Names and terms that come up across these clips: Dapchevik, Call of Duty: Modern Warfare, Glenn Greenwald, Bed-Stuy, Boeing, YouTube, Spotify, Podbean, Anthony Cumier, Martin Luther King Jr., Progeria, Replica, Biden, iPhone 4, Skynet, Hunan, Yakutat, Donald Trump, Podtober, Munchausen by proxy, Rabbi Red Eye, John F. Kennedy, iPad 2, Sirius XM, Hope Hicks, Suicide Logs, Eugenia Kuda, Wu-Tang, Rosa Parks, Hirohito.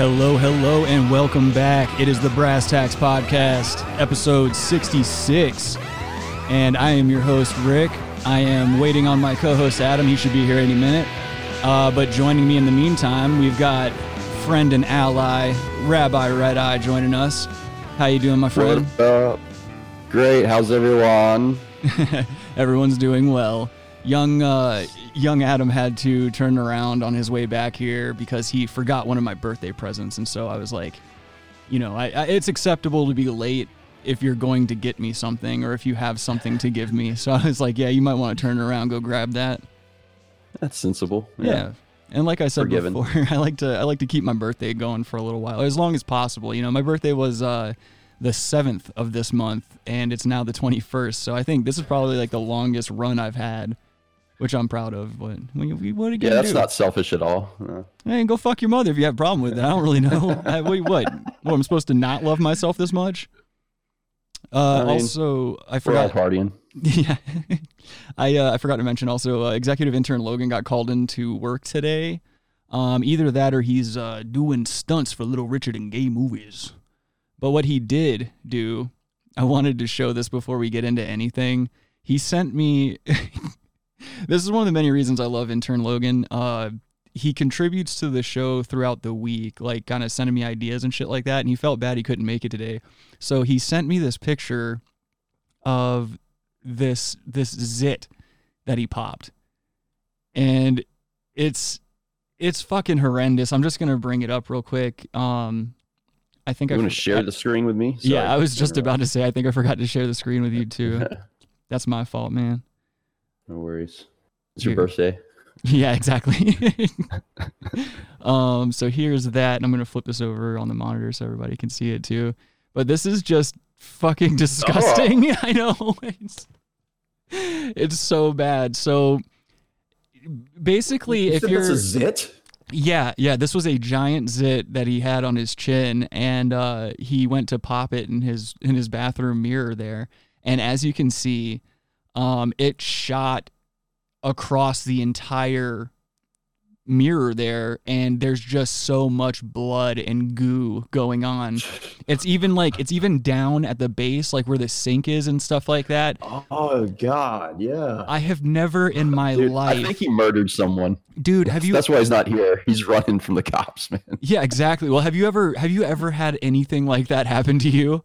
Hello, hello, and welcome back. It is the Brass Tacks Podcast, episode 66, and I am your host, Rick. I am waiting on my co-host, Adam. He should be here any minute, but joining me in the meantime, we've got friend and ally, Rabbi Red Eye, joining us. How you doing, my friend? What's up? Great. How's everyone? Everyone's doing well. Young Adam had to turn around on his way back here because he forgot one of my birthday presents. And so I was like, you know, it's acceptable to be late if you're going to get me something or if you have something to give me. So I was like, yeah, you might want to turn around, go grab that. That's sensible. Yeah. And like I said before, I like to keep my birthday going for a little while, as long as possible. You know, my birthday was the 7th of this month and it's now the 21st. So I think this is probably like the longest run I've had, which I'm proud of, but what are you going to do? Yeah, that's not selfish at all. No. Hey, go fuck your mother if you have a problem with it. I don't really know. What, I'm supposed to not love myself this much? I forgot. We're all partying. Yeah. I forgot to mention also, executive intern Logan got called into work today. Either that or he's doing stunts for Little Richard in gay movies. But what he did do, I wanted to show this before we get into anything. He sent me... This is one of the many reasons I love intern Logan. He contributes to the show throughout the week, like kind of sending me ideas and shit like that. And he felt bad he couldn't make it today. So he sent me this picture of this zit that he popped. And it's fucking horrendous. I'm just going to bring it up real quick. I think you want to share the screen with me? Sorry, yeah, I was just about to say, I think I forgot to share the screen with you too. That's my fault, man. No worries. It's your birthday. Yeah, exactly. So here's that, and I'm going to flip this over on the monitor so everybody can see it too. But this is just fucking disgusting. Oh. I know. It's so bad. So basically, that's a zit? Yeah, this was a giant zit that he had on his chin, and he went to pop it in his bathroom mirror there. And as you can see... it shot across the entire mirror there, and there's just so much blood and goo going on. It's even down at the base, like where the sink is and stuff like that. Oh God, yeah. I have never in my life. I think he murdered someone. Dude, that's why he's not here. He's running from the cops, man. Yeah, exactly. Well, have you ever had anything like that happen to you?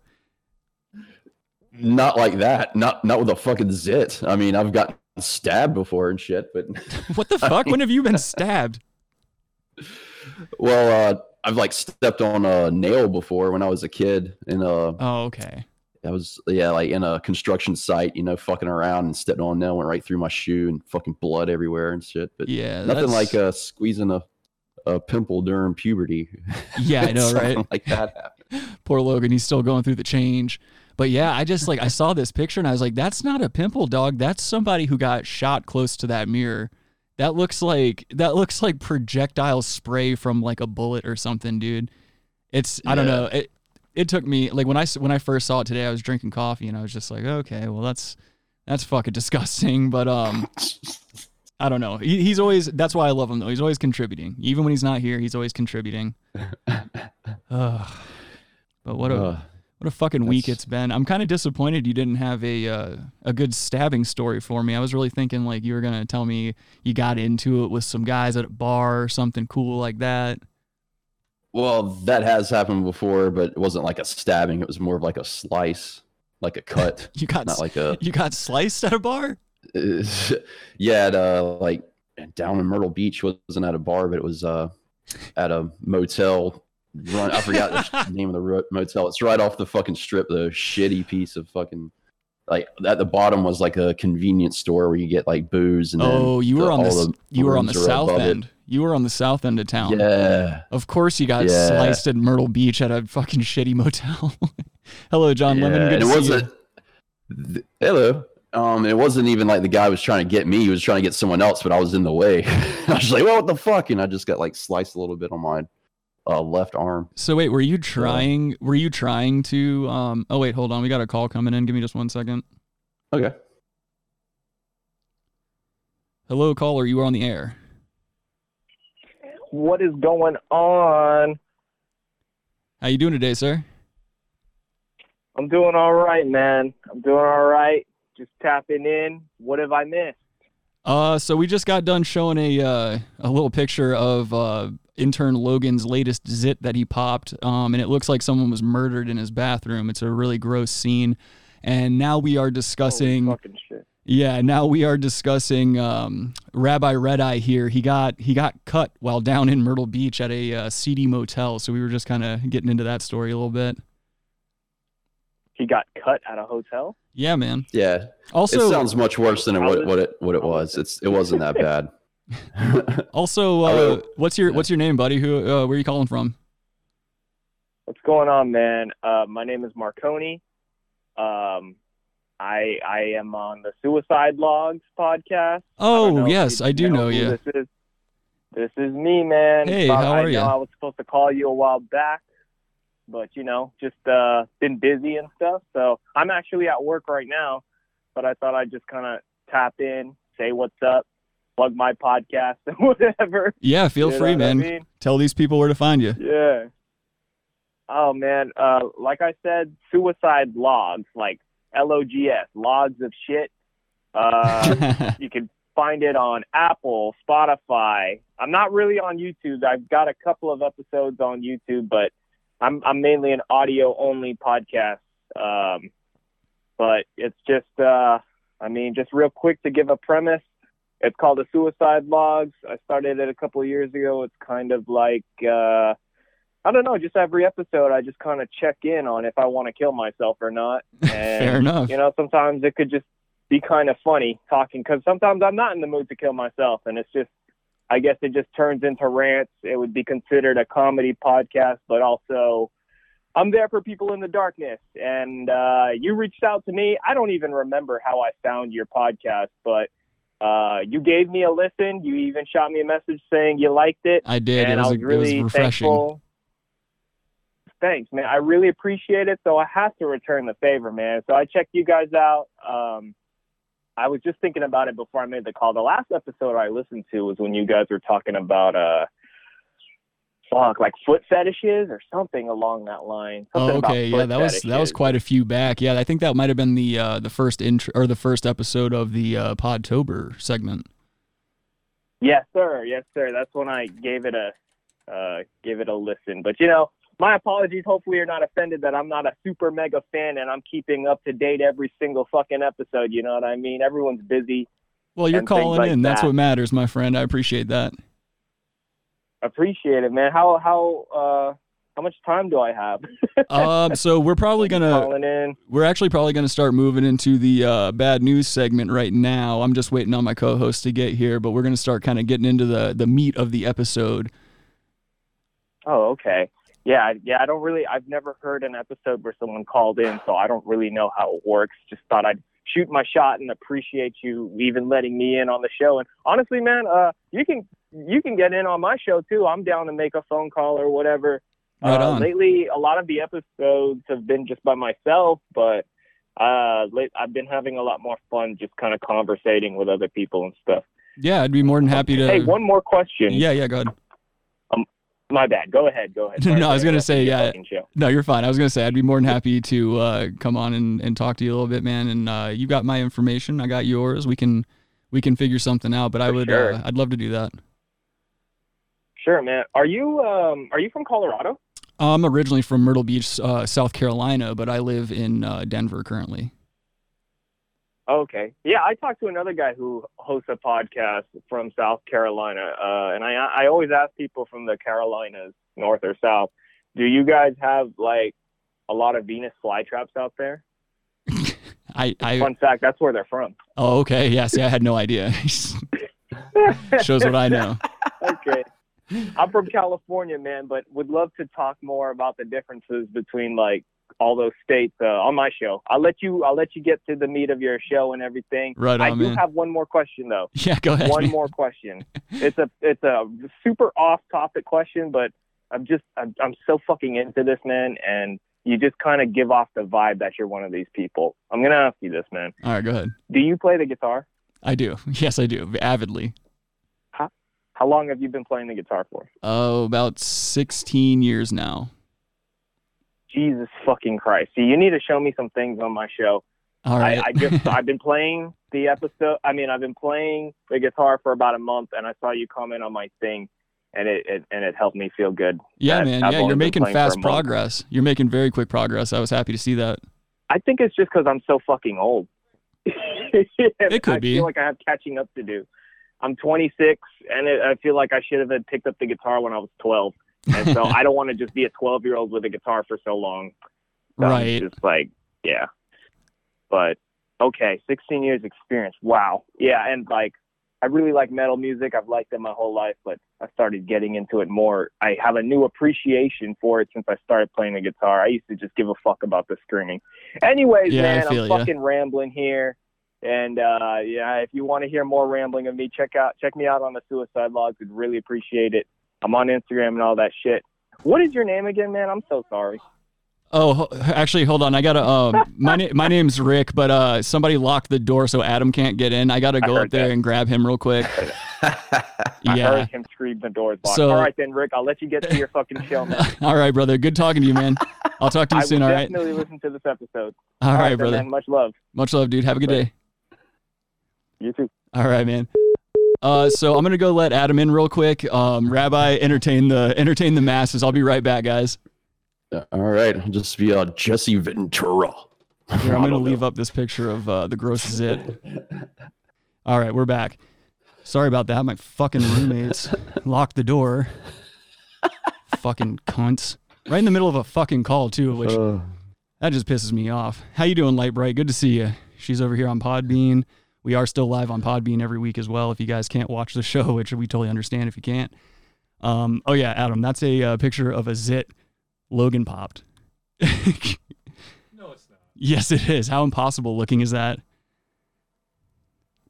Not like that. Not with a fucking zit. I mean, I've gotten stabbed before and shit, but... What the fuck? When have you been stabbed? Well, I've like stepped on a nail before when I was a kid. Oh, okay. I was, like in a construction site, fucking around and stepped on a nail, went right through my shoe and fucking blood everywhere and shit. But yeah, nothing like squeezing a pimple during puberty. Yeah, I know, right? Like that happened. Poor Logan, he's still going through the change. But yeah, I just I saw this picture and I was like, that's not a pimple, dog. That's somebody who got shot close to that mirror. That looks like projectile spray from like a bullet or something, dude. I don't know. It took me like when I first saw it today, I was drinking coffee and I was just like, okay, well that's fucking disgusting. But I don't know. He's always, that's why I love him though. He's always contributing. Even when he's not here, he's always contributing. But what a fucking week it's been. I'm kind of disappointed you didn't have a good stabbing story for me. I was really thinking like you were going to tell me you got into it with some guys at a bar or something cool like that. Well, that has happened before, but it wasn't like a stabbing. It was more of like a slice, like a cut. You got sliced at a bar? Yeah, at, like down in Myrtle Beach. Wasn't at a bar, but it was at a motel. I forgot the name of the motel. It's right off the fucking strip, the shitty piece of fucking... Like at the bottom was like a convenience store where you get like booze and you were on the south end of town. Yeah, of course you got sliced at Myrtle Beach at a fucking shitty motel. Hello, John Lemon. Good to see you. Hello. It wasn't even like the guy was trying to get me. He was trying to get someone else, but I was in the way. I was like, well, what the fuck? And I just got like sliced a little bit on my left arm. So wait, were you trying to oh wait, hold on, we got a call coming in, give me just 1 second. Okay. Hello, caller, you are on the air. What is going on? How you doing today, sir? I'm doing all right, man. I'm doing all right, just tapping in. What have I missed? So we just got done showing a little picture of intern Logan's latest zit that he popped, and it looks like someone was murdered in his bathroom. It's a really gross scene, and now we are discussing. Holy fucking shit. Yeah, now we are discussing Rabbi Red Eye here. He got cut while down in Myrtle Beach at a seedy motel. So we were just kind of getting into that story a little bit. He got cut at a hotel? Yeah, man. Yeah. Also, it sounds much worse than what it was. It wasn't that bad. Also, what's your name, buddy? Who? Where are you calling from? What's going on, man? My name is Marconi. I am on the Suicide Logs podcast. Oh yes, I do know you. This is me, man. Hey, how are you? I was supposed to call you a while back, but just been busy and stuff. So I'm actually at work right now, but I thought I'd just kind of tap in, say what's up, plug my podcast and whatever. Yeah, feel free, man. I mean? Tell these people where to find you. Yeah. Oh man, like I said, Suicide Logs, like LOGS, logs of shit. You can find it on Apple, Spotify. I'm not really on YouTube. I've got a couple of episodes on YouTube, but I'm mainly an audio only podcast. But it's just just real quick to give a premise. It's called the Suicide Logs. I started it a couple of years ago. It's kind of like, I don't know, just every episode I just kind of check in on if I want to kill myself or not. And, fair enough. Sometimes it could just be kind of funny talking because sometimes I'm not in the mood to kill myself. And it's just, I guess it just turns into rants. It would be considered a comedy podcast, but also I'm there for people in the darkness. And you reached out to me. I don't even remember how I found your podcast, but you gave me a listen. You even shot me a message saying you liked it. I did. And I was really refreshing. Thankful. Thanks, man. I really appreciate it. So I have to return the favor, man. So I checked you guys out. I was just thinking about it before I made the call. The last episode I listened to was when you guys were talking about, like foot fetishes or something along that line. Something okay, about yeah, that fetishes. that was quite a few back. Yeah, I think that might have been the first intro or the first episode of the Podtober segment. Yes, sir. That's when I gave it a listen. But my apologies. Hopefully, you're not offended that I'm not a super mega fan and I'm keeping up to date every single fucking episode. You know what I mean? Everyone's busy. Well, you're calling in. That's what matters, my friend. I appreciate that. Appreciate it, man. How much time do I have? So we're actually probably gonna start moving into the bad news segment right now. I'm just waiting on my co-host to get here, but we're gonna start kind of getting into the meat of the episode. Oh, okay. Yeah. I've never heard an episode where someone called in, so I don't really know how it works. Just thought I'd shoot my shot and appreciate you even letting me in on the show. And honestly, man, you can get in on my show too. I'm down to make a phone call or whatever. Right on. Lately, a lot of the episodes have been just by myself, but I've been having a lot more fun just kind of conversating with other people and stuff. Yeah, I'd be more than happy to. Hey, one more question. Yeah, go ahead. My bad. Go ahead. No, I was going to say, yeah. No, you're fine. I was going to say, I'd be more than happy to come on and talk to you a little bit, man. And you got my information. I got yours. We can figure something out, but I'd love to do that. Sure, man. Are you from Colorado? I'm originally from Myrtle Beach, South Carolina, but I live in Denver currently. Okay. Yeah, I talked to another guy who hosts a podcast from South Carolina, and I always ask people from the Carolinas, north or south, do you guys have, like, a lot of Venus flytraps out there? Fun fact, that's where they're from. Oh, okay. Yeah, see, I had no idea. Shows what I know. Okay. I'm from California, man, but would love to talk more about the differences between, like, all those states on my show. I'll let you get to the meat of your show and everything. Right on, I do have one more question, though. Yeah, go ahead. One more question. It's a super off-topic question, but I'm so fucking into this, man, and you just kind of give off the vibe that you're one of these people. I'm going to ask you this, man. All right, go ahead. Do you play the guitar? I do. Yes, I do. Avidly. How long have you been playing the guitar for? Oh, about 16 years now. Jesus fucking Christ. See, you need to show me some things on my show. All right. I've been playing the guitar for about a month, and I saw you comment on my thing, and it helped me feel good. Yeah, man. Yeah, you're making fast progress. You're making very quick progress. I was happy to see that. I think it's just because I'm so fucking old. It could be. I feel like I have catching up to do. I'm 26, and I feel like I should have picked up the guitar when I was 12. And so I don't want to just be a 12-year-old with a guitar for so long. So right. It's just like, yeah. But, okay, 16 years experience. Wow. Yeah, and, like, I really like metal music. I've liked it my whole life, but I started getting into it more. I have a new appreciation for it since I started playing the guitar. I used to just give a fuck about the screaming. Anyways, yeah, man, I'm fucking rambling here. And, yeah, if you want to hear more rambling of me, check me out on the Suicide Logs. We'd really appreciate it. I'm on Instagram and all that shit. What is your name again, man? I'm so sorry. Oh, actually, hold on. I gotta. My name's Rick, but somebody locked the door so Adam can't get in. I gotta go up there and grab him real quick. I heard him scream the door's locked. So, all right then, Rick, I'll let you get to your fucking show, man. All right, brother. Good talking to you, man. I'll talk to you soon. All right. Definitely listen to this episode. All right, brother. Then, man. Much love. Much love, dude. Have a good day. You too. All right, man. So I'm gonna go let Adam in real quick. Rabbi, entertain the masses. I'll be right back, guys. All right, I'll just be Jesse Ventura. Here, I'm gonna leave up this picture of the gross zit. All right, we're back. Sorry about that. My fucking roommates locked the door. Fucking cunts. Right in the middle of a fucking call too, which that just pisses me off. How you doing, Light Bright? Good to see you. She's over here on Podbean. We are still live on Podbean every week as well if you guys can't watch the show, which we totally understand if you can't. Oh, yeah, Adam, that's a picture of a zit Logan popped. No, it's not. Yes, it is. How impossible looking is that?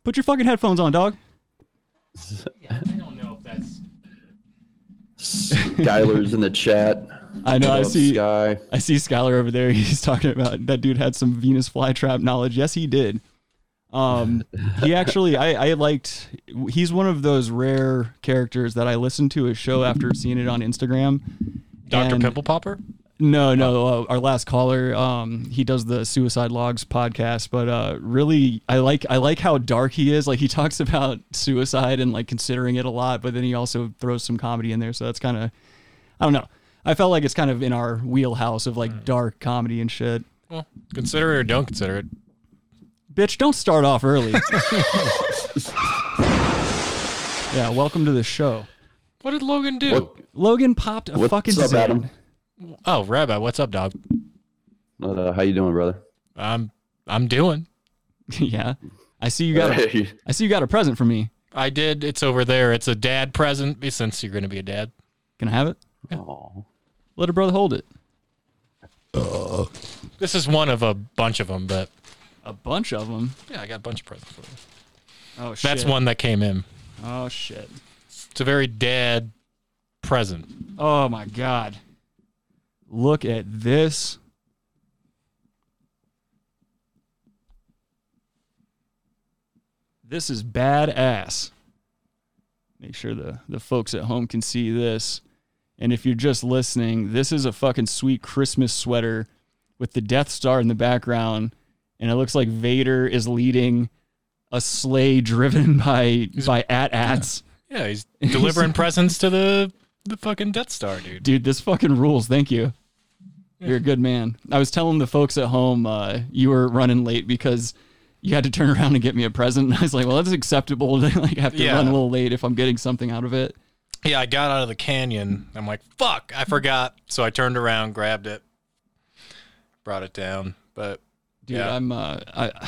Put your fucking headphones on, dog. Yeah, I don't know if that's... Skylar's in the chat. I know. I see Skylar over there. He's talking about that dude had some Venus flytrap knowledge. Yes, he did. He actually, he's one of those rare characters that I listened to his show after seeing it on Instagram. Dr. Pimple Popper? No, our last caller, he does the Suicide Logs podcast, but, really I like how dark he is. Like he talks about suicide and like considering it a lot, but then he also throws some comedy in there. So that's kind of, I don't know. I felt like it's kind of in our wheelhouse of like dark comedy and shit. Well, consider it or don't consider it. Bitch, don't start off early. Yeah, welcome to the show. What did Logan do? Logan popped a fucking zit. What's up, Adam? Oh, Rabbi, what's up, dog? How you doing, brother? I'm doing. Yeah. I see you got a present for me. I did. It's over there. It's a dad present, since you're going to be a dad. Can I have it? Yeah. Aww. Let a brother hold it. This is one of a bunch of them, but... A bunch of them? Yeah, I got a bunch of presents for you. Oh, shit. That's one that came in. Oh, shit. It's a very dad present. Oh, my God. Look at this. This is badass. Make sure the folks at home can see this. And if you're just listening, this is a fucking sweet Christmas sweater with the Death Star in the background. And it looks like Vader is leading a sleigh driven by AT-ATs. Yeah, he's delivering presents to the the fucking Death Star, dude. Dude, this fucking rules. Thank you. Yeah. You're a good man. I was telling the folks at home you were running late because you had to turn around and get me a present. And I was like, well, that's acceptable to like have to run a little late if I'm getting something out of it. Yeah, I got out of the canyon. I'm like, fuck, I forgot. So I turned around, grabbed it, brought it down. But dude, yeah.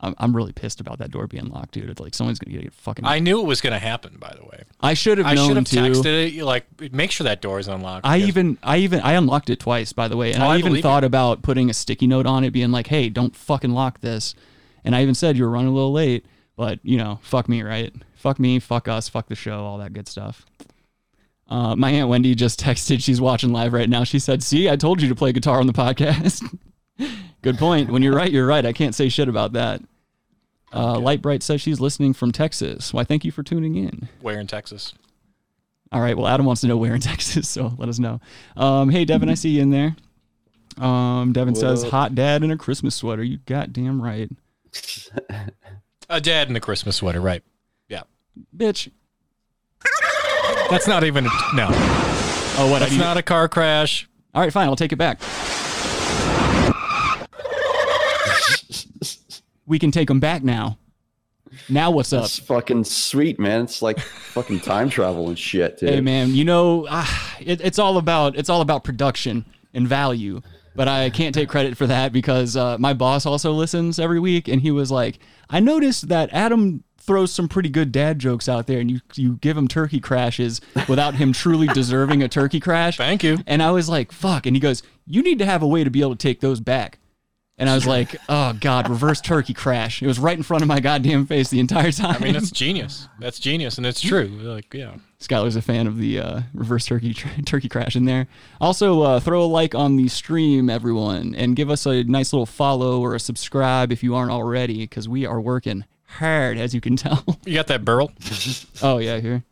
I'm really pissed about that door being locked, dude. It's like someone's gonna get fucking. I knew it was gonna happen. By the way, I should have known. I should have texted it. Like, make sure that door is unlocked. I unlocked it twice, by the way, and I even thought about putting a sticky note on it, being like, "Hey, don't fucking lock this." And I even said you were running a little late, but you know, fuck me, right? Fuck me, fuck us, fuck the show, all that good stuff. My Aunt Wendy just texted. She's watching live right now. She said, "See, I told you to play guitar on the podcast." Good point. When you're right, you're right. I can't say shit about that. Okay. Light Bright says she's listening from Texas. Why, thank you for tuning in. Where in Texas? All right. Well, Adam wants to know where in Texas, so let us know. Hey, Devin, I see you in there. Devin says, hot dad in a Christmas sweater. You goddamn right. A dad in a Christmas sweater, right. Yeah. Bitch. That's not even... No. Oh, what? That's not a car crash. All right, fine. I'll take it back. We can take them back now. Now what's up? It's fucking sweet, man. It's like fucking time travel and shit, dude. Hey, man, you know, it's all about production and value, but I can't take credit for that because my boss also listens every week, and he was like, I noticed that Adam throws some pretty good dad jokes out there, and you give him turkey crashes without him truly deserving a turkey crash. Thank you. And I was like, fuck. And he goes, you need to have a way to be able to take those back. And I was like, oh, God, reverse turkey crash. It was right in front of my goddamn face the entire time. I mean, that's genius. That's genius, and it's true. Like, yeah. Skylar's a fan of the reverse turkey crash in there. Also, throw a like on the stream, everyone, and give us a nice little follow or a subscribe if you aren't already, because we are working hard, as you can tell. You got that burl? Oh, yeah, here.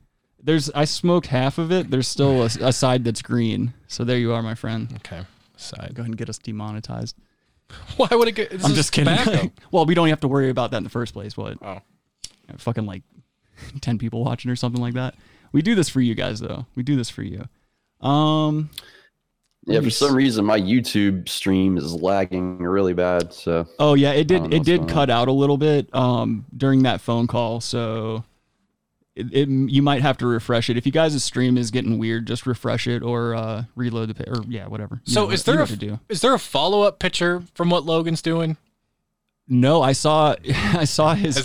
I smoked half of it. There's still a side that's green. So there you are, my friend. Okay. Side. Go ahead and get us demonetized. Why would it get... I'm just kidding. Well, we don't have to worry about that in the first place. What? Oh. Fucking like 10 people watching or something like that. We do this for you guys, though. We do this for you. Yeah, for some reason, my YouTube stream is lagging really bad. So. Oh, yeah, it did cut out a little bit during that phone call, so... You might have to refresh it. If you guys' stream is getting weird, just refresh it or reload the or yeah, whatever. So you know, is there a follow-up picture from what Logan's doing? No, I saw his. Is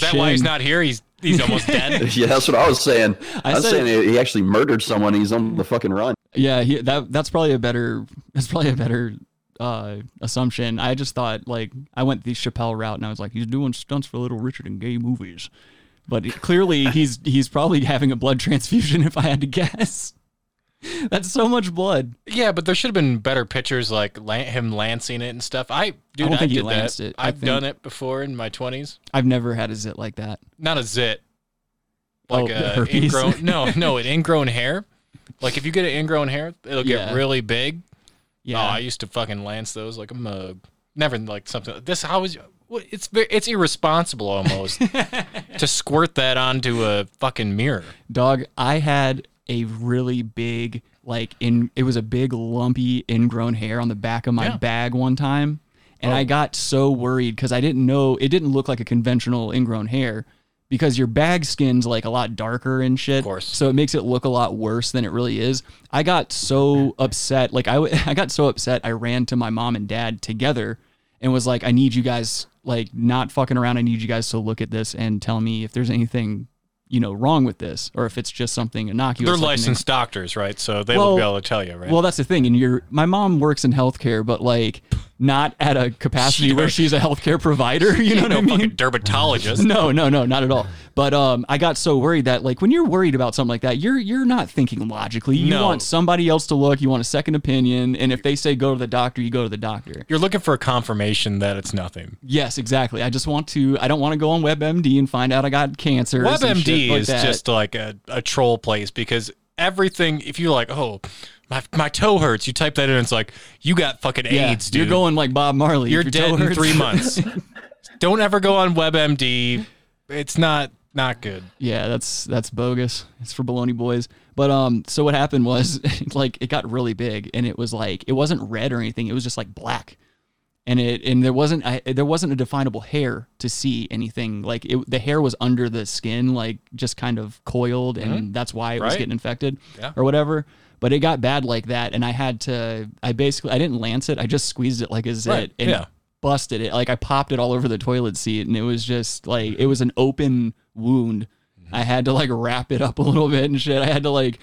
that chin. Why he's not here? He's almost dead. Yeah, that's what I was saying. I was saying he actually murdered someone. He's on the fucking run. Yeah, that's probably a better assumption. I just thought like I went the Chappelle route and I was like he's doing stunts for Little Richard in gay movies. But clearly, he's probably having a blood transfusion, if I had to guess. That's so much blood. Yeah, but there should have been better pictures, like him lancing it and stuff. I don't think he lanced it. I've done it before in my 20s. I've never had a zit like that. Not a zit. Like a ingrown. No, an ingrown hair. Like, if you get an ingrown hair, it'll get really big. Yeah. Oh, I used to fucking lance those like a mug. Never like something. This, how was... Well, it's irresponsible almost to squirt that onto a fucking mirror. Dog, I had a really big, it was a big lumpy ingrown hair on the back of my bag one time. And I got so worried because I didn't know, it didn't look like a conventional ingrown hair because your bag skin's like a lot darker and shit. Of course. So it makes it look a lot worse than it really is. I got so upset. Like I got so upset. I ran to my mom and dad together and was like, I need you guys... Like, not fucking around. I need you guys to look at this and tell me if there's anything, you know, wrong with this or if it's just something innocuous. They're licensed doctors, right? So they will be able to tell you, right? Well, that's the thing. And my mom works in healthcare, but like not at a capacity where she's a healthcare provider. You know what I mean? Fucking dermatologist. No, not at all. But I got so worried that like when you're worried about something like that, you're not thinking logically. You want somebody else to look. You want a second opinion. And if they say go to the doctor, you go to the doctor. You're looking for a confirmation that it's nothing. Yes, exactly. I don't want to go on WebMD and find out I got cancer. WebMD is just like a troll place because everything, if you're like, oh, my toe hurts, you type that in and it's like, you got fucking AIDS, dude. You're going like Bob Marley. You're dead in 3 months. Don't ever go on WebMD. It's not good. Yeah, that's bogus. It's for baloney boys. But so what happened was, like, it got really big, and it was like, it wasn't red or anything. It was just like black, and there wasn't a definable hair to see anything. Like the hair was under the skin, like just kind of coiled, and that's why it was getting infected or whatever. But it got bad like that, and I didn't lance it. I just squeezed it like a zit and busted it. Like I popped it all over the toilet seat, and it was just like, it was an open wound. I had to like wrap it up a little bit and shit. I had to like,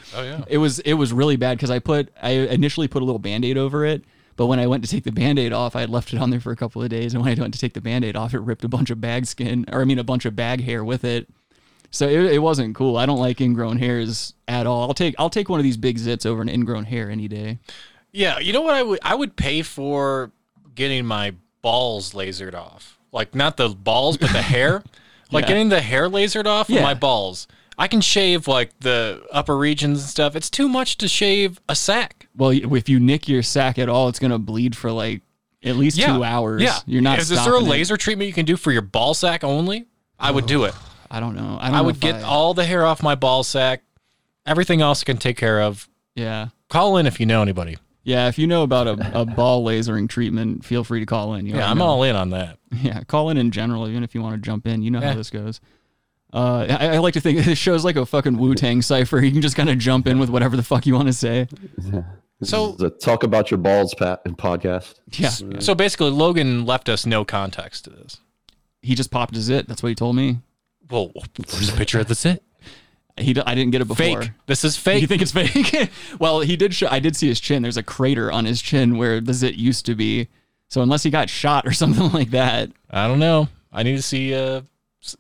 it was really bad. Cause I initially put a little Band-Aid over it, but when I went to take the Band-Aid off, I had left it on there for a couple of days. And when I went to take the Band-Aid off, it ripped a bunch of bag hair with it. So it wasn't cool. I don't like ingrown hairs at all. I'll take one of these big zits over an ingrown hair any day. Yeah, you know what I would pay for getting my balls lasered off. Like not the balls, but the hair. Like getting the hair lasered off of my balls. I can shave like the upper regions and stuff. It's too much to shave a sack. Well, if you nick your sack at all, it's going to bleed for like at least 2 hours. Yeah. You're not stopping. Is there a laser treatment you can do for your ball sack only? I would do it. I don't know. I would get all the hair off my ball sack. Everything else I can take care of. Yeah. Call in if you know anybody. Yeah, if you know about a ball lasering treatment, feel free to call in. I'm all in on that. Yeah, call in general, even if you want to jump in. You know how this goes. I like to think this show's like a fucking Wu-Tang cipher. You can just kind of jump in with whatever the fuck you want to say. Yeah. So the Talk About Your Balls podcast. Yeah. So basically, Logan left us no context to this. He just popped his zit. That's what he told me. Well, there's a picture of the zit. I didn't get it before. Fake. This is fake. You think it's fake? Well, he did. I did see his chin. There's a crater on his chin where the zit used to be. So unless he got shot or something like that, I don't know. I need to see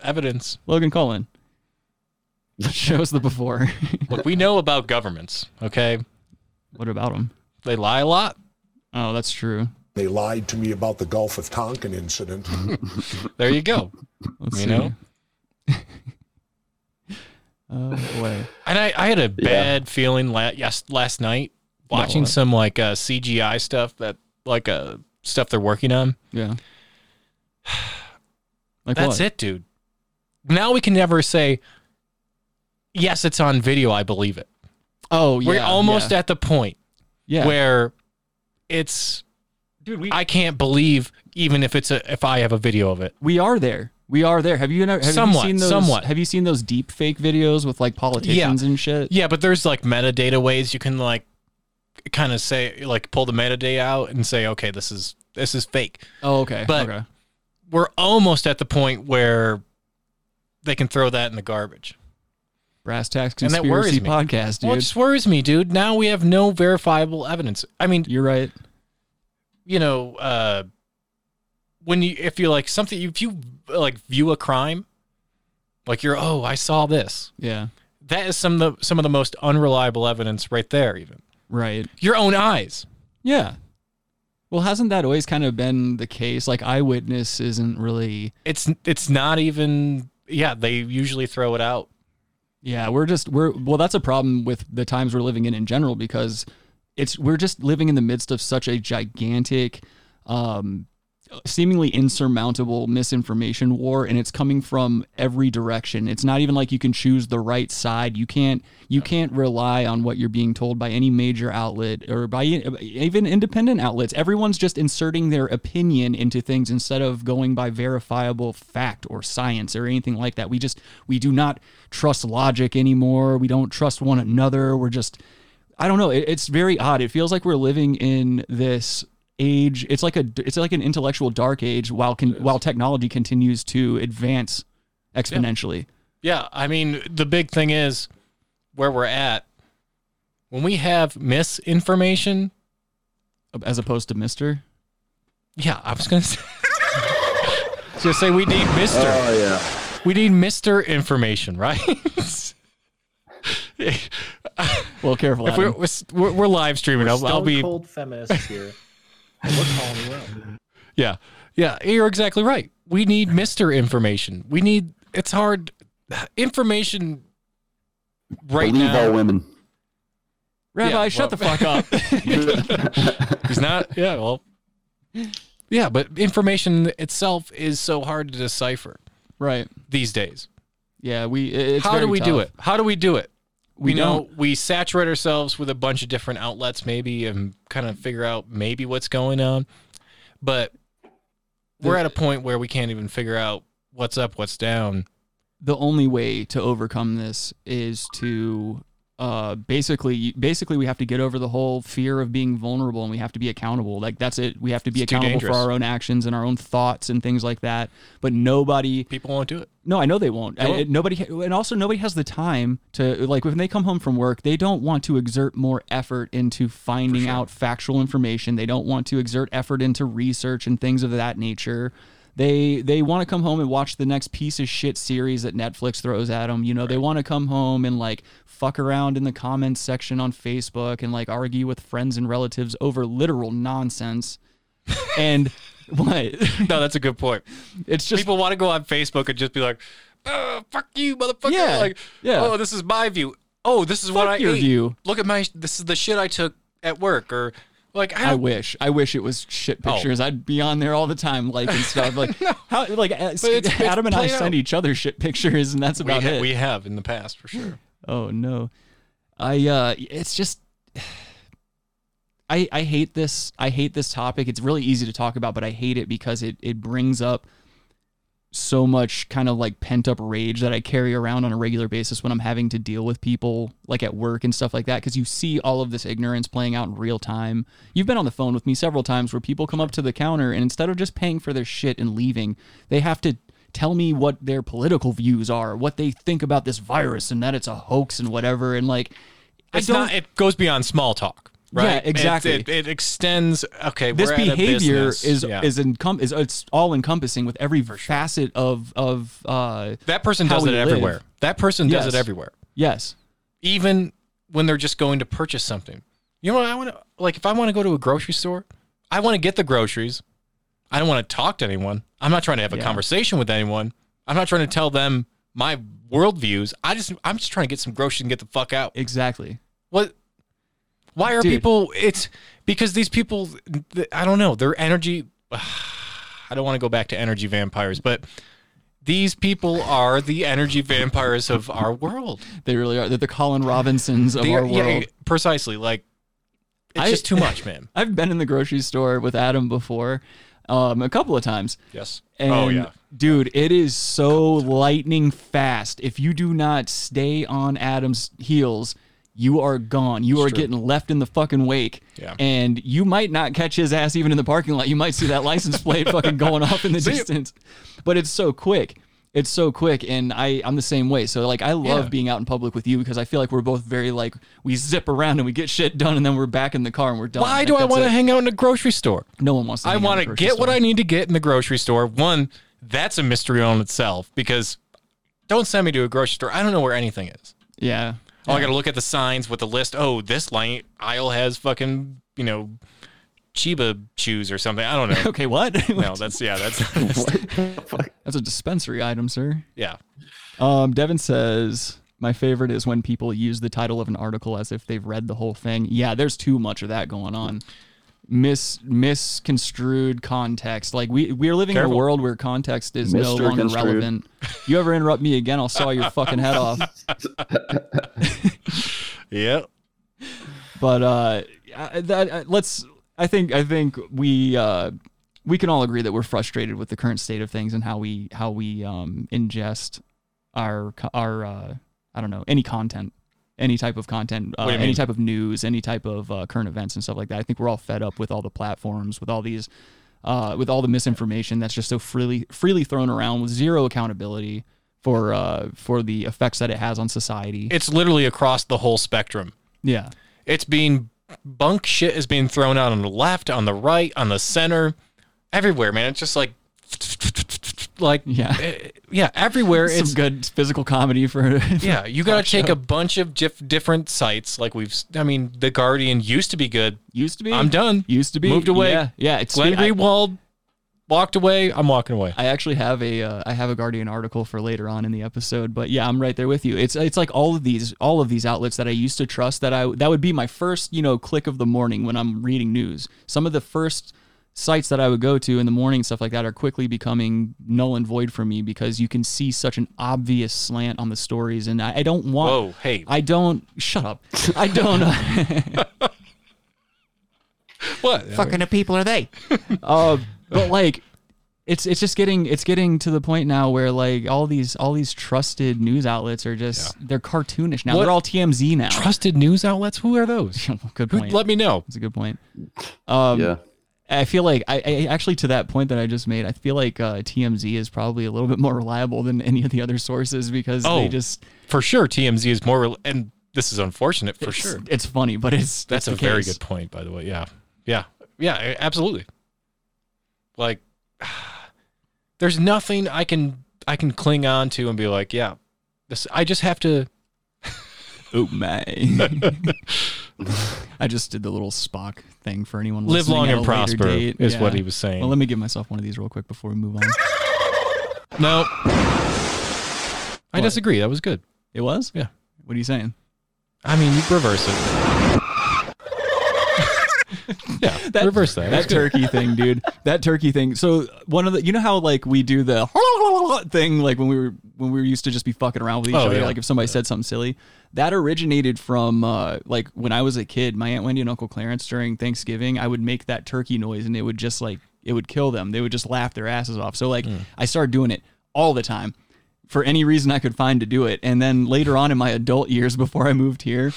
evidence. Logan, call in. Show us the before. Look, we know about governments. Okay. What about them? They lie a lot. Oh, that's true. They lied to me about the Gulf of Tonkin incident. There you go. Let's see. Oh boy! And I had a bad feeling last night watching some like CGI stuff that like stuff they're working on. Yeah, like that's it, dude. Now we can never say yes. It's on video. I believe it. Oh yeah, we're almost at the point where it's, dude. I can't believe even if it's if I have a video of it. We are there. We are there. Have you seen those deep fake videos with like politicians and shit? Yeah, but there's like metadata ways you can like kind of say like pull the metadata out and say, okay, this is fake. Oh, okay. But we're almost at the point where they can throw that in the garbage. Brass Tacks Conspiracy Podcast, dude. Well, it just worries me, dude. Now we have no verifiable evidence. I mean, you're right. You know, if you view a crime, like I saw this. Yeah. That is some of the most unreliable evidence right there, even. Right. Your own eyes. Yeah. Well, hasn't that always kind of been the case? Like eyewitness isn't really, it's not even, they usually throw it out. Yeah. That's a problem with the times we're living in general, because we're just living in the midst of such a gigantic, seemingly insurmountable misinformation war, and it's coming from every direction. It's not even like you can choose the right side. You can't rely on what you're being told by any major outlet or by even independent outlets. Everyone's just inserting their opinion into things instead of going by verifiable fact or science or anything like that. We do not trust logic anymore. We don't trust one another. We're just, I don't know. It's very odd. It feels like we're living in this age. It's like an intellectual dark age while technology continues to advance exponentially. Yeah, I mean, the big thing is where we're at when we have misinformation as opposed to Mr. Yeah, I was going to say we need Mr. Oh yeah. We need Mr. information, right? Well, careful. If we're live streaming, I'll be cold feminist here. Yeah, you're exactly right. We need Mr. Information. It's hard information right now. Believe all women. Rabbi, shut the fuck up. He's not. Yeah, well. Yeah, but information itself is so hard to decipher. Right. These days. Yeah, it's very tough. How do we do it? We saturate ourselves with a bunch of different outlets maybe and kind of figure out maybe what's going on. But we're at a point where we can't even figure out what's up, what's down. The only way to overcome this is to basically we have to get over the whole fear of being vulnerable, and we have to be accountable. Like, that's it. We have to be accountable for our own actions and our own thoughts and things like that. But people won't do it. No, I know they won't. Nobody has the time to, like, when they come home from work, they don't want to exert more effort into finding out factual information. They don't want to exert effort into research and things of that nature. They want to come home and watch the next piece of shit series that Netflix throws at them. You know, They want to come home and, like, fuck around in the comments section on Facebook and, like, argue with friends and relatives over literal nonsense. And what? No, that's a good point. It's just people want to go on Facebook and just be like, oh, fuck you, motherfucker. Yeah, like, yeah. Oh, this is my view. Oh, this is what I ate. View. Look at this is the shit I took at work, or. Like, I wish it was shit pictures. I'd be on there all the time liking stuff. Like Adam and I send each other shit pictures, and that's about it. We have in the past for sure. Oh no, it's just I hate this. I hate this topic. It's really easy to talk about, but I hate it because it brings up so much kind of like pent up rage that I carry around on a regular basis when I'm having to deal with people like at work and stuff like that. Cause you see all of this ignorance playing out in real time. You've been on the phone with me several times where people come up to the counter and instead of just paying for their shit and leaving, they have to tell me what their political views are, what they think about this virus and that it's a hoax and whatever. And like, it goes beyond small talk. Right. Yeah, exactly. It extends. Okay, this behavior is it's all encompassing with every facet of that person does it everywhere. That person does it everywhere. Yes, even when they're just going to purchase something. You know what I want to like? If I want to go to a grocery store, I want to get the groceries. I don't want to talk to anyone. I'm not trying to have a conversation with anyone. I'm not trying to tell them my worldviews. I'm just trying to get some groceries and get the fuck out. Exactly. What? Why are people, it's because these people, I don't know, their energy, I don't want to go back to energy vampires, but these people are the energy vampires of our world. They really are. They're the Colin Robinsons of our world. Yeah, precisely. Like, it's just too much, man. I've been in the grocery store with Adam before, a couple of times. Yes. And dude, it is so lightning fast. If you do not stay on Adam's heels, you are gone. You are getting left in the fucking wake. Yeah. And you might not catch his ass even in the parking lot. You might see that license plate fucking going off in the distance. But it's so quick. It's so quick. And I'm the same way. So, like, I love being out in public with you because I feel like we're both very, like, we zip around and we get shit done and then we're back in the car and we're done. Why do I want to hang out in a grocery store? No one wants to hang out in a grocery store. I want to get what I need to get in the grocery store. One, that's a mystery on itself because don't send me to a grocery store. I don't know where anything is. Yeah. Oh, I got to look at the signs with the list. Oh, this aisle has fucking, you know, Chiba chews or something. I don't know. Okay, what? No, that's a dispensary item, sir. Yeah. Devin says, my favorite is when people use the title of an article as if they've read the whole thing. Yeah, there's too much of that going on. Misconstrued context. Like we're living in a world where context is no longer relevant. You ever interrupt me again, I'll saw your fucking head off. Yeah. But I think we can all agree that we're frustrated with the current state of things and how we ingest our I don't know, any content. Any type of content, any type of news, any type of current events and stuff like that. I think we're all fed up with all the platforms, with all these, with all the misinformation that's just so freely thrown around with zero accountability for the effects that it has on society. It's literally across the whole spectrum. Yeah, it's being bunk shit is being thrown out on the left, on the right, on the center, everywhere, man. It's just like. Like, everywhere. Some good physical comedy for. Yeah, you got to take a bunch of different sites. Like The Guardian used to be good. Used to be. I'm done. Used to be. Moved away. Yeah. It's Glenn Greenwald walked away. I'm walking away. I actually have a Guardian article for later on in the episode, but yeah, I'm right there with you. It's like all of these outlets that I used to trust that would be my first, you know, click of the morning when I'm reading news. Some of the first sites that I would go to in the morning, stuff like that, are quickly becoming null and void for me because you can see such an obvious slant on the stories. And I don't want... Whoa, hey. I don't... Shut up. I don't... What? Fucking people are they? But like... It's just getting to the point now where like all these trusted news outlets are just they're cartoonish now. What? They're all TMZ now. Trusted news outlets? Who are those? Good point. Let me know. That's a good point. Yeah. I feel like I actually, to that point that I just made, I feel like TMZ is probably a little bit more reliable than any of the other sources because they just for sure TMZ is more and this is unfortunate for sure. It's funny, but that's a very good point, by the way. Yeah. Yeah. Yeah. Absolutely. Like. There's nothing I can cling on to and be like, yeah, this, I just have to. Oh my! I just did the little Spock thing for anyone listening. Live long and prosper is what he was saying. Well, let me give myself one of these real quick before we move on. No, I disagree. That was good. It was? Yeah. What are you saying? I mean, you reverse it. Yeah, reverse that. That turkey thing, dude. That turkey thing. So one of the, you know how like we do the thing, like when we were used to just be fucking around with each other, like if somebody said something silly, that originated from like when I was a kid, my Aunt Wendy and Uncle Clarence during Thanksgiving, I would make that turkey noise and it would just like, it would kill them. They would just laugh their asses off. So like I started doing it all the time for any reason I could find to do it. And then later on in my adult years before I moved here,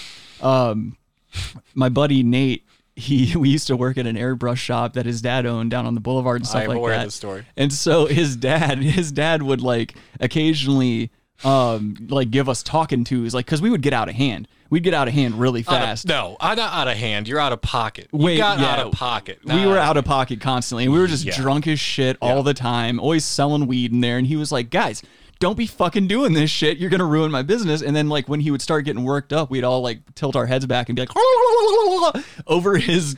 my buddy Nate, we used to work at an airbrush shop that his dad owned down on the boulevard and stuff like that. I'm aware of the story. And so his dad would like occasionally like give us talking tos, like because we would get out of hand. We'd get out of hand really fast. I'm not out of hand. You're out of pocket. Out of pocket. We were out of pocket constantly, and we were just drunk as shit all the time, always selling weed in there. And he was like, guys, don't be fucking doing this shit. You're going to ruin my business. And then like when he would start getting worked up, we'd all like tilt our heads back and be like over his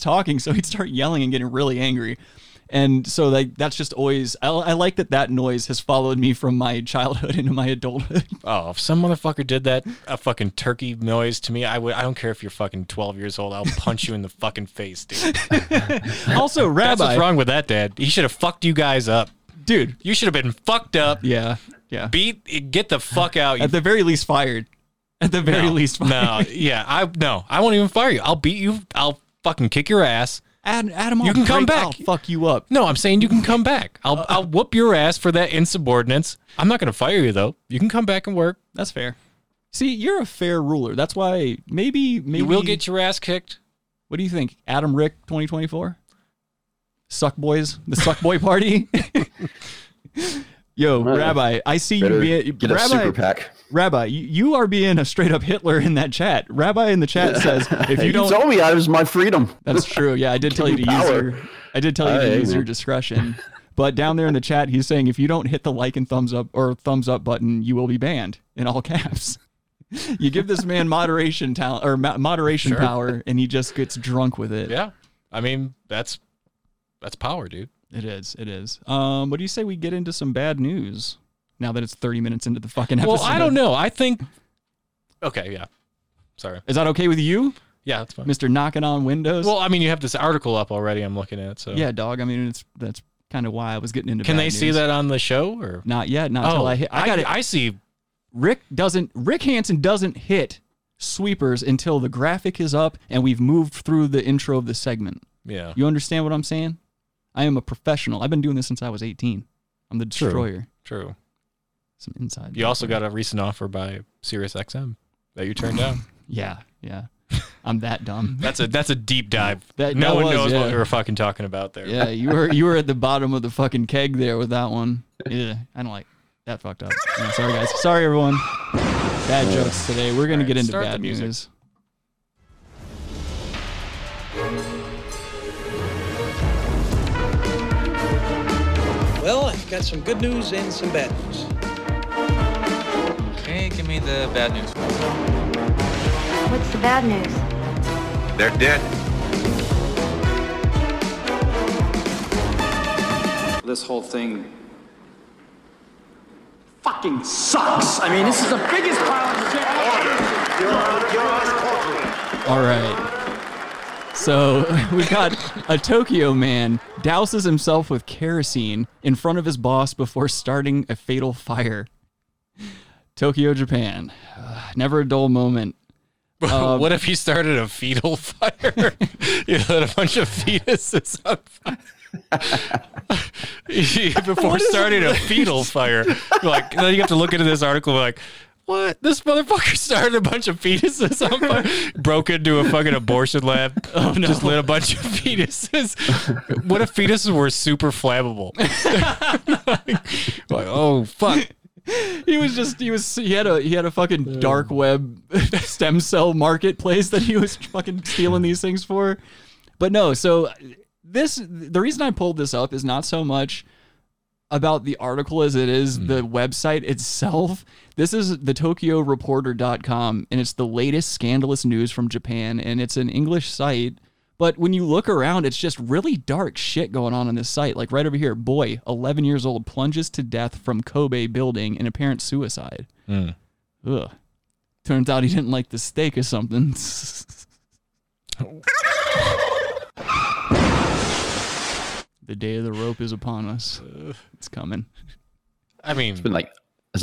talking. So he'd start yelling and getting really angry. And so like, that's just always, I like that noise has followed me from my childhood into my adulthood. Oh, if some motherfucker did that, a fucking turkey noise to me, I don't care if you're fucking 12 years old. I'll punch you in the fucking face, dude. Also, Rabbi. That's what's wrong with that, Dad. He should have fucked you guys up. Dude, you should have been fucked up. Yeah, yeah. Get the fuck out. At the very least, fired. At the very least, fired. I won't even fire you. I'll beat you. I'll fucking kick your ass. Adam, you can come back. I'll fuck you up. No, I'm saying you can come back. I'll whoop your ass for that insubordinance. I'm not gonna fire you though. You can come back and work. That's fair. See, you're a fair ruler. That's why maybe you will get your ass kicked. What do you think, Adam Rick 2024? Suck boys, the suck boy party. Yo, Rabbi, I see you being super pack. Rabbi, you are being a straight up Hitler in that chat. Rabbi in the chat says, "If you don't, told me I was my freedom." That's true. Yeah, I did tell you to use your discretion. But down there in the chat, he's saying, "If you don't hit the like and thumbs up button, you will be banned in all caps." You give this man moderation talent or moderation power, and he just gets drunk with it. Yeah, I mean that's power, dude. It is. What do you say we get into some bad news now that it's 30 minutes into the fucking episode? Well, I don't know. I think... Okay, yeah. Sorry. Is that okay with you? Yeah, that's fine. Mr. Knocking on Windows? Well, I mean, you have this article up already I'm looking at, so... Yeah, dog. I mean, that's kind of why I was getting into bad news. Can they see that on the show? Or not yet. Not until I hit... I got it. I see. Rick Hansen doesn't hit sweepers until the graphic is up and we've moved through the intro of the segment. Yeah. You understand what I'm saying? I am a professional. I've been doing this since I was 18. I'm the destroyer. True. Some inside. You also got a recent offer by Sirius XM that you turned down. Yeah. I'm that dumb. That's a deep dive. No one knows what we were fucking talking about there. Yeah, you were at the bottom of the fucking keg there with that one. Yeah, I don't like that. Fucked up. Yeah, sorry guys. Sorry everyone. Bad jokes today. We're gonna get into bad news. Well, I've got some good news and some bad news. Okay, give me the bad news. What's the bad news? They're dead. This whole thing fucking sucks. I mean, this is the biggest pile of shit. All right. So we've got a Tokyo man douses himself with kerosene in front of his boss before starting a fatal fire. Tokyo, Japan. Never a dull moment. What if he started a fetal fire? You let a bunch of fetuses on fire. Before starting a fetal fire. Like, then you have to look into this article and be like, what? This motherfucker started a bunch of fetuses on fire? Broke into a fucking abortion lab. Oh, no. Just lit a bunch of fetuses. What if fetuses were super flammable? like, oh, fuck. He had a fucking dark web stem cell marketplace that he was fucking stealing these things for. But no, so the reason I pulled this up is not so much about the article as it is the website itself. This is the TokyoReporter.com, and it's the latest scandalous news from Japan, and it's an English site. But when you look around, it's just really dark shit going on this site. Like right over here, boy, 11 years old, plunges to death from Kobe building in apparent suicide. Mm. Ugh. Turns out he didn't like the steak or something. The day of the rope is upon us. It's coming. I mean, has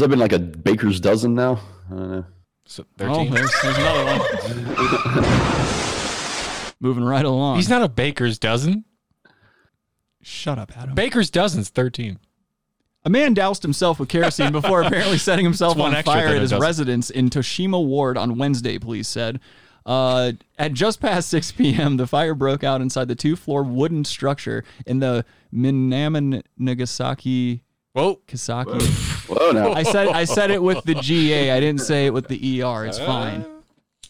it been like a baker's dozen now? I don't know. So 13. Oh, there's another one. Moving right along. He's not a baker's dozen. Shut up, Adam. Baker's dozen's 13. A man doused himself with kerosene before apparently setting himself on fire at his residence in Toshima Ward on Wednesday, police said. At just past 6 p.m., the fire broke out inside the two-floor wooden structure in the Minami Nagasaki... Whoa. Kisaki. Whoa, no. I said it with the G-A. I didn't say it with the E-R. It's fine.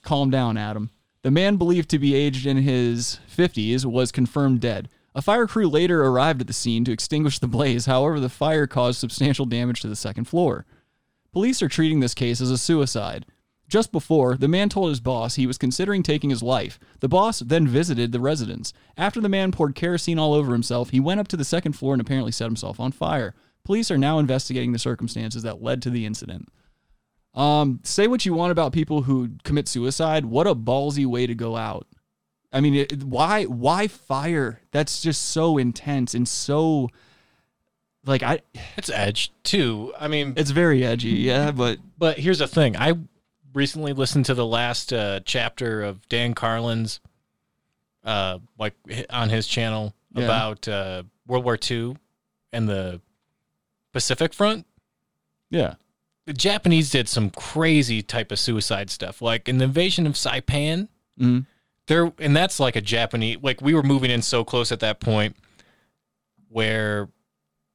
Calm down, Adam. The man believed to be aged in his 50s was confirmed dead. A fire crew later arrived at the scene to extinguish the blaze. However, the fire caused substantial damage to the second floor. Police are treating this case as a suicide. Just before, the man told his boss he was considering taking his life. The boss then visited the residence. After the man poured kerosene all over himself, he went up to the second floor and apparently set himself on fire. Police are now investigating the circumstances that led to the incident. Say what you want about people who commit suicide. What a ballsy way to go out. I mean, why fire? That's just so intense and so like it's edgy too. I mean, it's very edgy. Yeah. But here's the thing. I recently listened to the last, chapter of Dan Carlin's, like on his channel about, World War II and the Pacific Front. Yeah. The Japanese did some crazy type of suicide stuff, like in the invasion of Saipan. Mm. There, and that's like a Japanese. Like we were moving in so close at that point, where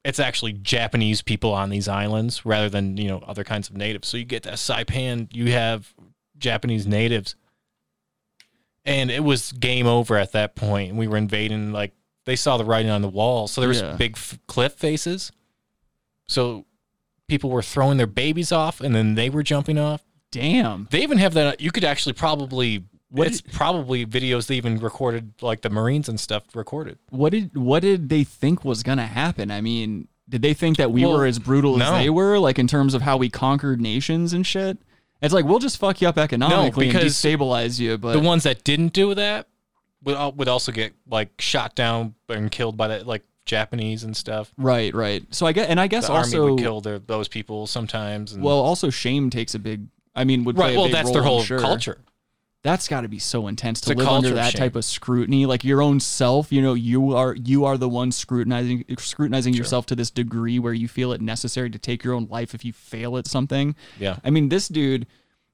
it's actually Japanese people on these islands rather than other kinds of natives. So you get that Saipan, you have Japanese natives, and it was game over at that point. And we were invading. Like they saw the writing on the wall, so there was big cliff faces. So. People were throwing their babies off, and then they were jumping off. Damn. They even have that. You could actually probably... probably videos they even recorded, like the Marines and stuff recorded. What did they think was going to happen? I mean, did they think that we were as brutal as they were, like in terms of how we conquered nations and shit? It's like, we'll just fuck you up economically and destabilize you. But the ones that didn't do that would also get like shot down and killed by that, like, Japanese and stuff. Right. So I guess the also army would kill those people sometimes. And, also shame takes a big. I mean, would play a big role. Well, that's their whole culture. That's got to be so intense to live under that type of scrutiny, like your own self. You are the one scrutinizing yourself to this degree where you feel it necessary to take your own life if you fail at something. Yeah. I mean, this dude.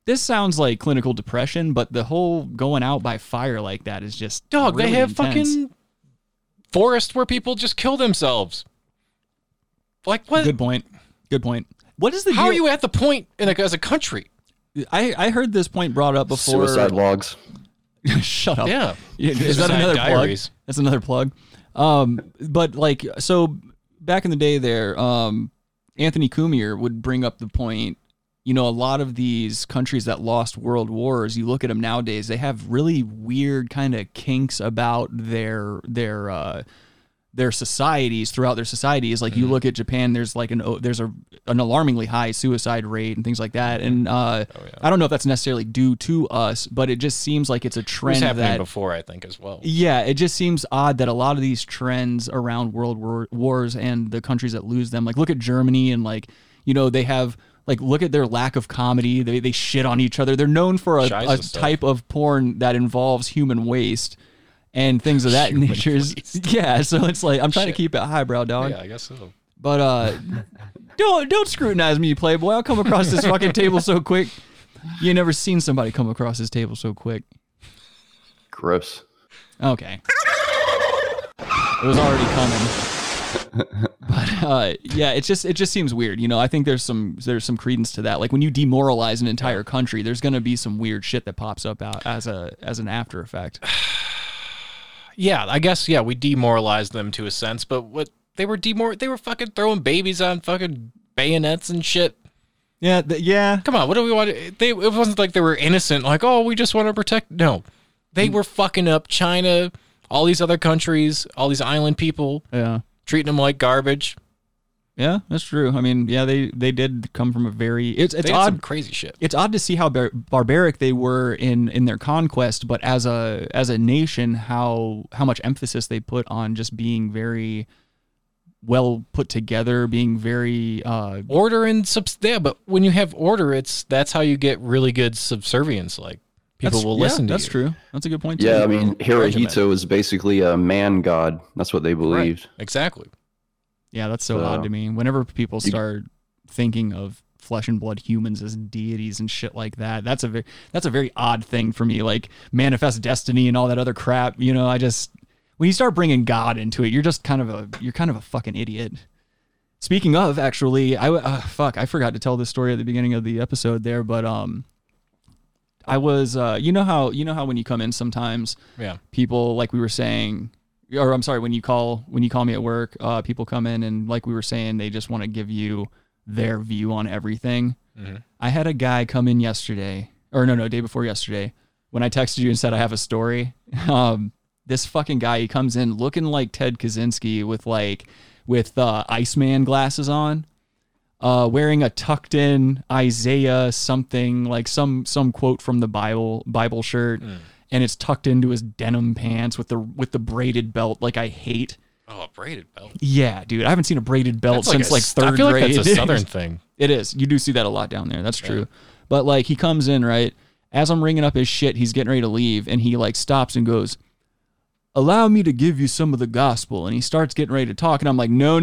This sounds like clinical depression, but the whole going out by fire like that is just dog. Really they have intense. Fucking. Forest where people just kill themselves. Like what? Good point. What is the? How deal? Are you at the point in as a country? I heard this point brought up before. Suicide Logs. Shut up. Yeah. Is that another diaries. Plug? That's another plug. But like so, back in the day, there, Anthony Cumier would bring up the point. A lot of these countries that lost world wars, you look at them nowadays, they have really weird kind of kinks about their their societies, throughout their societies. Like, you look at Japan, there's like an alarmingly high suicide rate and things like that. And I don't know if that's necessarily due to us, but it just seems like it's a trend. It was happening before, I think, as well. Yeah, it just seems odd that a lot of these trends around world wars and the countries that lose them, like, look at Germany and, like, you know, they have... Like, look at their lack of comedy. They shit on each other. They're known for a type of porn that involves human waste and things of that nature. Yeah, so it's like, I'm trying to keep it highbrow, dog. Yeah, I guess so. But don't scrutinize me, playboy. I'll come across this fucking table so quick. You never seen somebody come across this table so quick. Gross. Okay. It was already coming. But yeah, it just seems weird, you know. I think there's some credence to that. Like, when you demoralize an entire country, there's going to be some weird shit that pops up out as an after effect. Yeah, I guess. Yeah, we demoralized them to a sense, but what they were fucking throwing babies on fucking bayonets and shit. Yeah, yeah. Come on, what do we want? It wasn't like they were innocent. Like, oh, we just want to protect. No, they were fucking up China, all these other countries, all these island people. Yeah. Treating them like garbage. Yeah, that's true. I mean, yeah, they did come from a very... It's odd, some crazy shit. It's odd to see how barbaric they were in their conquest, but as a nation, how much emphasis they put on just being very well put together, being very... order and... Yeah, but when you have order, that's how you get really good subservience, like. People will listen to you. That's true. That's a good point, too. Yeah, I mean, Hirohito is basically a man-god. That's what they believed. Right. Exactly. Yeah, that's so odd to me. Whenever people start thinking of flesh and blood humans as deities and shit like that, that's a very odd thing for me. Like, manifest destiny and all that other crap, you know, when you start bringing God into it, you're just kind of a fucking idiot. Speaking of, actually, I forgot to tell this story at the beginning of the episode there, but, I was, you know how when you come in sometimes, yeah, people, like we were saying, or I'm sorry, when you call me at work, people come in and, like we were saying, they just want to give you their view on everything. Mm-hmm. I had a guy come in day before yesterday, when I texted you and said I have a story. This fucking guy, he comes in looking like Ted Kaczynski with Iceman glasses on. Wearing a tucked in Isaiah something, like some quote from the Bible shirt, and it's tucked into his denim pants with the braided belt. Like, I hate. Oh, a braided belt. Yeah, dude, I haven't seen a braided belt since like third grade. I feel like that's a Southern thing. It is. You do see that a lot down there. That's true. But, like, he comes in, right, as I'm ringing up his shit, he's getting ready to leave, and he, like, stops and goes, "Allow me to give you some of the gospel," and he starts getting ready to talk, and I'm like, no.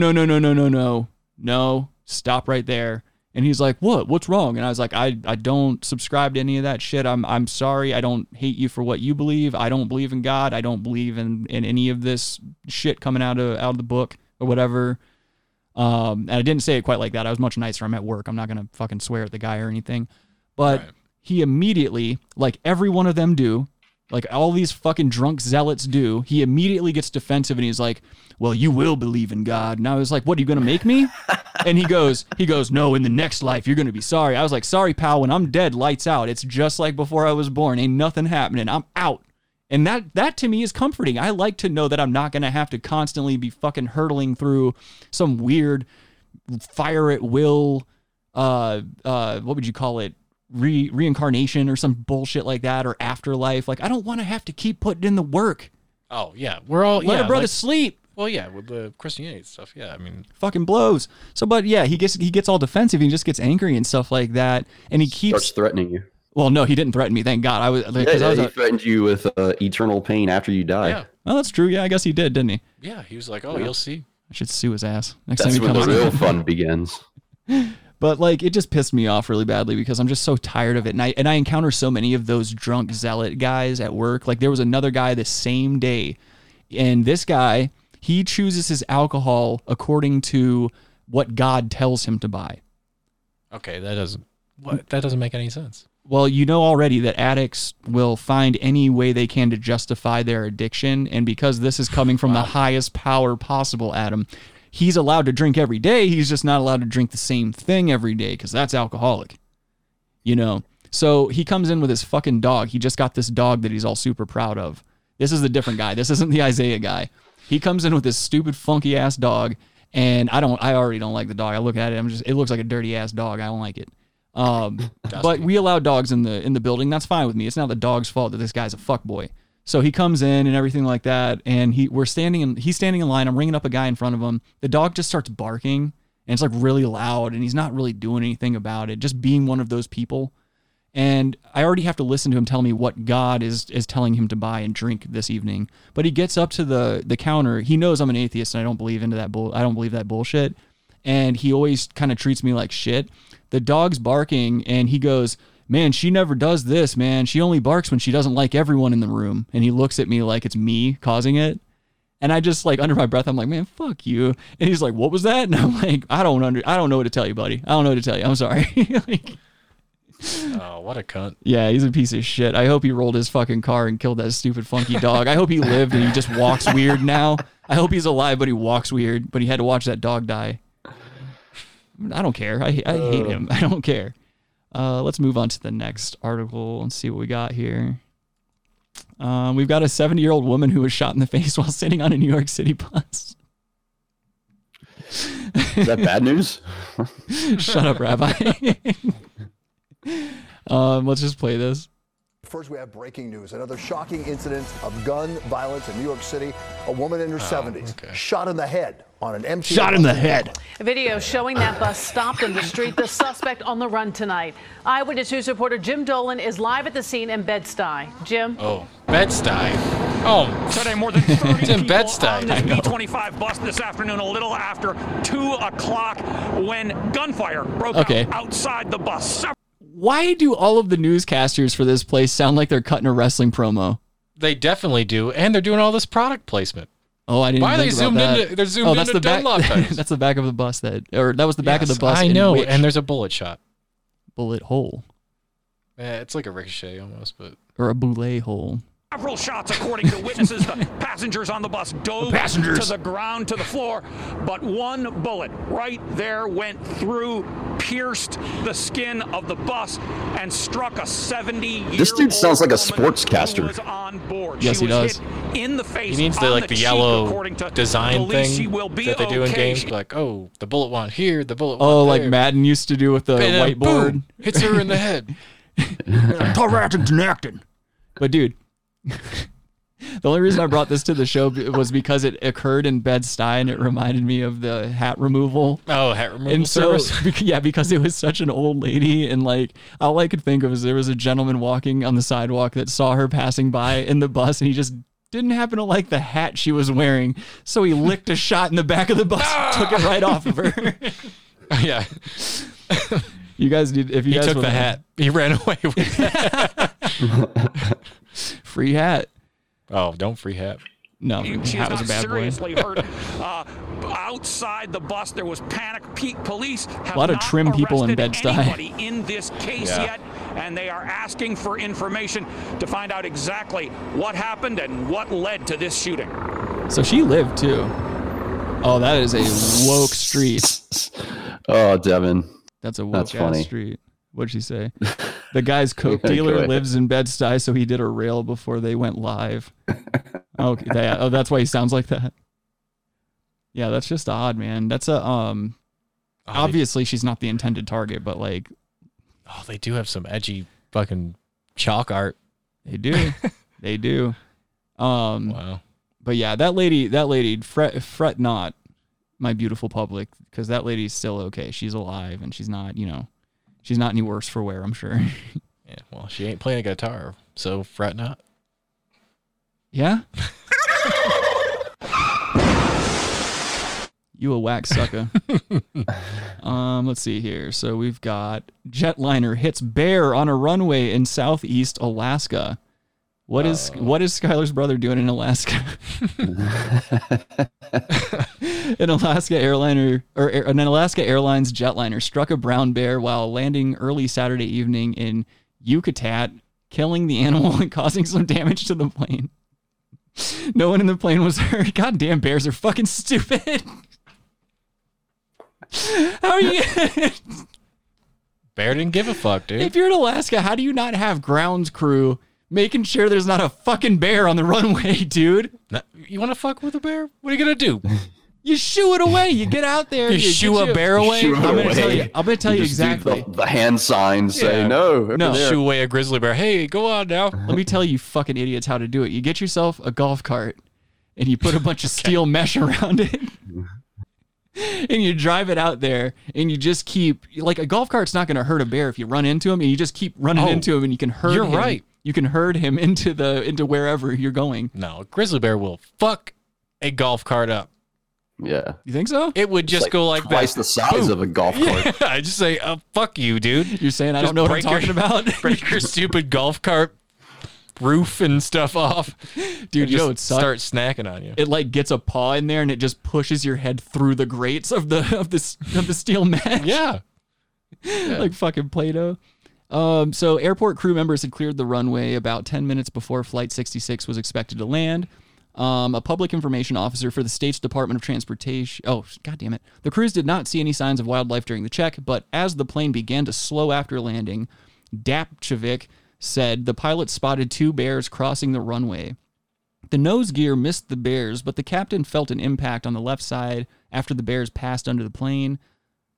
Stop right there. And he's like, what's wrong? And I was like, I don't subscribe to any of that shit. I'm sorry. I don't hate you for what you believe. I don't believe in God. I don't believe in any of this shit coming out of the book or whatever. And I didn't say it quite like that. I was much nicer. I'm at work. I'm not going to fucking swear at the guy or anything, but he immediately, like every one of them do, like all these fucking drunk zealots do, he immediately gets defensive and he's like, "Well, you will believe in God." And I was like, "What, are you going to make me?" And he goes, "No, in the next life, you're going to be sorry." I was like, "Sorry, pal, when I'm dead, lights out. It's just like before I was born. Ain't nothing happening. I'm out." And that to me is comforting. I like to know that I'm not going to have to constantly be fucking hurtling through some weird fire at will, what would you call it? Reincarnation or some bullshit like that, or afterlife. Like, I don't want to have to keep putting in the work. Oh yeah, we're all let a brother sleep. Well, yeah, with the Christianity stuff. Yeah, I mean, fucking blows. So, but yeah, he gets all defensive. He just gets angry and stuff like that, and he starts threatening you. Well, no, he didn't threaten me. Thank God. He threatened you with eternal pain after you die. Yeah, well, that's true. Yeah, I guess he did, didn't he? Yeah, he was like, "Oh, you'll see." I should sue his ass. That's when the real fun begins. But, like, it just pissed me off really badly because I'm just so tired of it. And I encounter so many of those drunk zealot guys at work. Like, there was another guy the same day. And this guy, he chooses his alcohol according to what God tells him to buy. Okay, that doesn't make any sense. Well, you know already that addicts will find any way they can to justify their addiction. And because this is coming from the highest power possible, Adam... He's allowed to drink every day. He's just not allowed to drink the same thing every day because that's alcoholic, you know? So he comes in with his fucking dog. He just got this dog that he's all super proud of. This is a different guy. This isn't the Isaiah guy. He comes in with this stupid, funky ass dog, and I already don't like the dog. I look at it, it looks like a dirty ass dog. I don't like it. But we allow dogs in the building. That's fine with me. It's not the dog's fault that this guy's a fuckboy. So he comes in and everything like that, and he's standing in line. I'm ringing up a guy in front of him. The dog just starts barking, and it's like really loud, and he's not really doing anything about it, just being one of those people. And I already have to listen to him tell me what God is telling him to buy and drink this evening. But he gets up to the counter. He knows I'm an atheist, and I don't believe I don't believe that bullshit. And he always kind of treats me like shit. The dog's barking, and he goes, "Man, she never does this, man. She only barks when she doesn't like everyone in the room." And he looks at me like it's me causing it. And I just, like, under my breath, I'm like, "Man, fuck you." And he's like, "What was that?" And I'm like, I don't know what to tell you, buddy. I don't know what to tell you. I'm sorry." Oh, what a cunt. Yeah, he's a piece of shit. I hope he rolled his fucking car and killed that stupid funky dog. I hope he lived and he just walks weird now. I hope he's alive, but he walks weird. But he had to watch that dog die. I don't care. I hate him. I don't care. Let's move on to the next article and see what we got here. We've got a 70-year-old woman who was shot in the face while sitting on a New York City bus. Is that bad news? Shut up, Rabbi. Let's just play this. First, we have breaking news. Another shocking incident of gun violence in New York City. A woman in her 70s shot in the head on an empty... Shot in the head. A video showing that bus stopped in the street. The suspect on the run tonight. Eyewitness News reporter Jim Dolan is live at the scene in Bed-Stuy. Jim? Oh, Bed-Stuy. Oh, today more than 30 it's in people on this B-25 bus this afternoon, a little after 2 o'clock when gunfire broke out outside the bus. Why do all of the newscasters for this place sound like they're cutting a wrestling promo? They definitely do, and they're doing all this product placement. Oh, I didn't even think about that. They're zoomed into the Dunlop tires. That's the back of the bus that was the back of the bus. I know, and there's a bullet shot. Bullet hole. Yeah, it's like a ricochet almost, but... Or a boulet hole. Several shots, according to witnesses. The passengers on the bus dove to the ground, to the floor, but one bullet right there went through, pierced the skin of the bus, and struck a 70-year-old. This dude sounds like a sportscaster. Yes, he does. In the face, he needs the yellow design thing that they do in games. Like, oh, the bullet went here, the bullet went there. Oh, like Madden used to do with the whiteboard. Boom, hits her in the head. But, dude. The only reason I brought this to the show was because it occurred in Bed-Stuy, and it reminded me of the hat removal. Oh, hat removal and service. So, yeah, because it was such an old lady, and like all I could think of is there was a gentleman walking on the sidewalk that saw her passing by in the bus, and he just didn't happen to like the hat she was wearing, so he licked a shot in the back of the bus, and took it right off of her. Yeah. You guys did. If you he guys took the hat, he ran away with it. Free hat. Oh, don't free hat. No, that was a bad seriously hurt. Outside the bus, there was panic. Police have a lot of trim people in Bed-Stuy in this case yet, and they are asking for information to find out exactly what happened and what led to this shooting. So she lived too. Oh, that is a woke street. Oh, Devin. That's a woke-ass street. What'd she say? The guy's coke dealer lives in Bed-Stuy, so he did a rail before they went live. Okay, that's why he sounds like that. Yeah, that's just odd, man. That's a obviously she's not the intended target, but like, oh, they do have some edgy fucking chalk art. They do. They do. Wow. But yeah, that lady fret not, my beautiful public, because that lady's still okay. She's alive, and she's not, she's not any worse for wear, I'm sure. Yeah, well, she ain't playing a guitar, so fret not. Yeah? You a whack sucker. Let's see here. So we've got jetliner hits bear on a runway in southeast Alaska. What is Skylar's brother doing in Alaska? An Alaska Airlines jetliner struck a brown bear while landing early Saturday evening in Yakutat, killing the animal and causing some damage to the plane. No one in the plane was hurt. Goddamn, bears are fucking stupid. How are you? Bear didn't give a fuck, dude. If you're in Alaska, how do you not have grounds crew making sure there's not a fucking bear on the runway, dude. You want to fuck with a bear? What are you going to do? You shoo it away. You get out there. You shoo a bear away. I'm going to tell you exactly. The hand signs say no. No, shoo away a grizzly bear. Hey, go on now. Let me tell you fucking idiots how to do it. You get yourself a golf cart and you put a bunch of steel mesh around it. And you drive it out there and you just keep, like, a golf cart's not going to hurt a bear if you run into him, and you just keep running into him and you can herd him. You're right. You can herd him into wherever you're going. No, a grizzly bear will fuck a golf cart up. Yeah. You think so? It would just go like twice that. The size of a golf cart. Yeah, I just say, oh, fuck you, dude. You're saying I don't know what I'm talking about? Break your stupid golf cart roof and stuff off, dude. You know it sucks. Start snacking on you. It like gets a paw in there and it just pushes your head through the grates of the steel mesh. Yeah, like fucking Play-Doh. So airport crew members had cleared the runway about 10 minutes before Flight 66 was expected to land. A public information officer for the state's Department of Transportation. Oh, God damn it. The crews did not see any signs of wildlife during the check, but as the plane began to slow after landing, Dapchevik said the pilot spotted two bears crossing the runway. The nose gear missed the bears, but the captain felt an impact on the left side after the bears passed under the plane.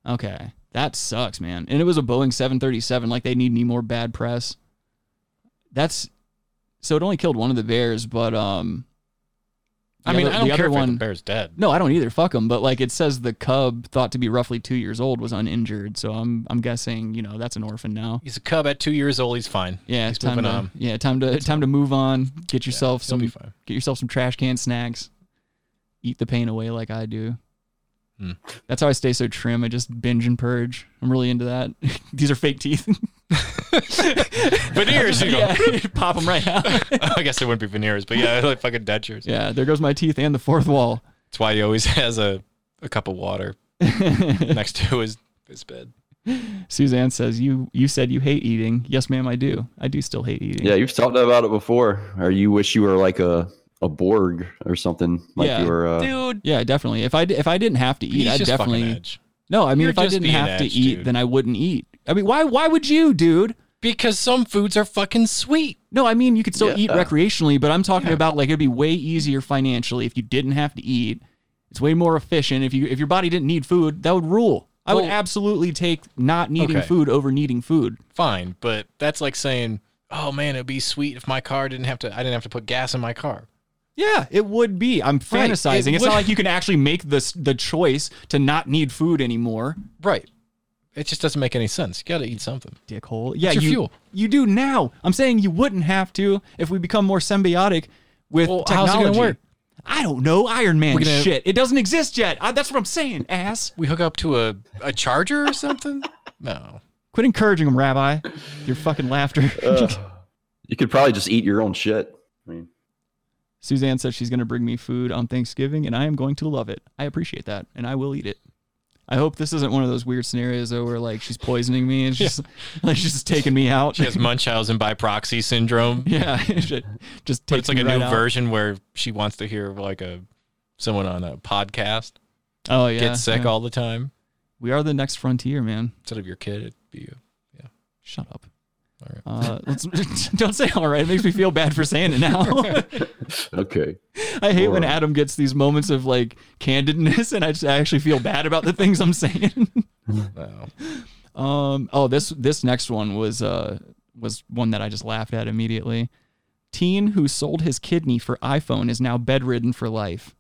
Okay, that sucks, man. And it was a Boeing 737, like they need any more bad press. So it only killed one of the bears, but I don't care if the bear's dead. No, I don't either. Fuck them. But like it says the cub, thought to be roughly 2 years old, was uninjured. So I'm guessing, that's an orphan now. He's a cub at 2 years old. He's fine. Yeah, he's moving on. Yeah, time to move on. Get yourself some trash can snacks. Eat the pain away like I do. Mm. That's how I stay so trim. I just binge and purge. I'm really into that. These are fake teeth. Veneers, pop them right out. I guess they wouldn't be veneers, but yeah, like fucking dentures. Yeah, there goes my teeth and the fourth wall. That's why he always has a cup of water next to his bed. Suzanne says, you said you hate eating. Yes, ma'am, I do. I do still hate eating. Yeah, you've talked about it before. Or you wish you were like a Borg or something. Like you were, dude. Yeah, definitely. If I didn't have to eat, I'd definitely. No, I mean, if I didn't have to eat, then I wouldn't eat. I mean, why would you, dude? Because some foods are fucking sweet. No, I mean, you could still eat recreationally, but I'm talking about like it'd be way easier financially if you didn't have to eat. It's way more efficient. If your body didn't need food, that would rule. I would absolutely take not needing food over needing food. Fine, but that's like saying, oh man, it'd be sweet if my car I didn't have to put gas in my car. Yeah, it would be. I'm fantasizing. It's not like you can actually make the choice to not need food anymore. Right. It just doesn't make any sense. You got to eat something. Dickhole. Yeah, it's your fuel. You do now. I'm saying you wouldn't have to if we become more symbiotic with technology. How's it going to work? I don't know. Iron Man shit. It doesn't exist yet. That's what I'm saying, ass. We hook up to a charger or something? No. Quit encouraging him, Rabbi. Your fucking laughter. You could probably just eat your own shit. I mean. Suzanne says she's going to bring me food on Thanksgiving, and I am going to love it. I appreciate that, and I will eat it. I hope this isn't one of those weird scenarios, though, where, like, she's poisoning me and she's just taking me out. She has Munchausen by proxy syndrome. Yeah. Just takes it's like a right new out. Version where she wants to hear, like, someone on a podcast. Oh, yeah. Get sick all the time. We are the next frontier, man. Instead of your kid, it'd be you. Yeah. Shut up. All right. Don't say all right. It makes me feel bad for saying it now. Okay. I hate when Adam gets these moments of like candidness, and I actually feel bad about the things I'm saying. Wow. This next one was one that I just laughed at immediately. Teen who sold his kidney for iPhone is now bedridden for life.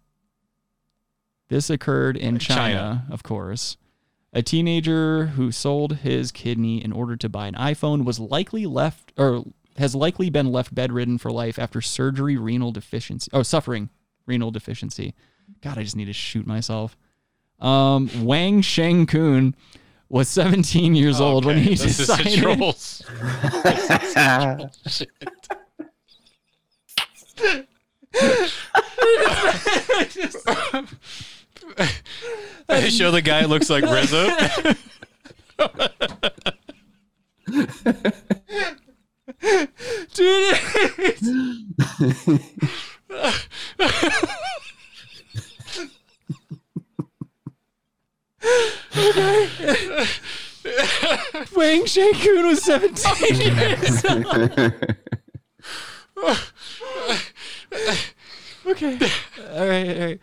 This occurred in China, of course. A teenager who sold his kidney in order to buy an iPhone was likely been left bedridden for life after suffering renal deficiency. God, I just need to shoot myself. Wang Shengkun was 17 years old when he decided. Is trolls. They show the guy looks like Rizzo. Dude. Okay. Wang Shengkun was 17 years old. Okay. All right.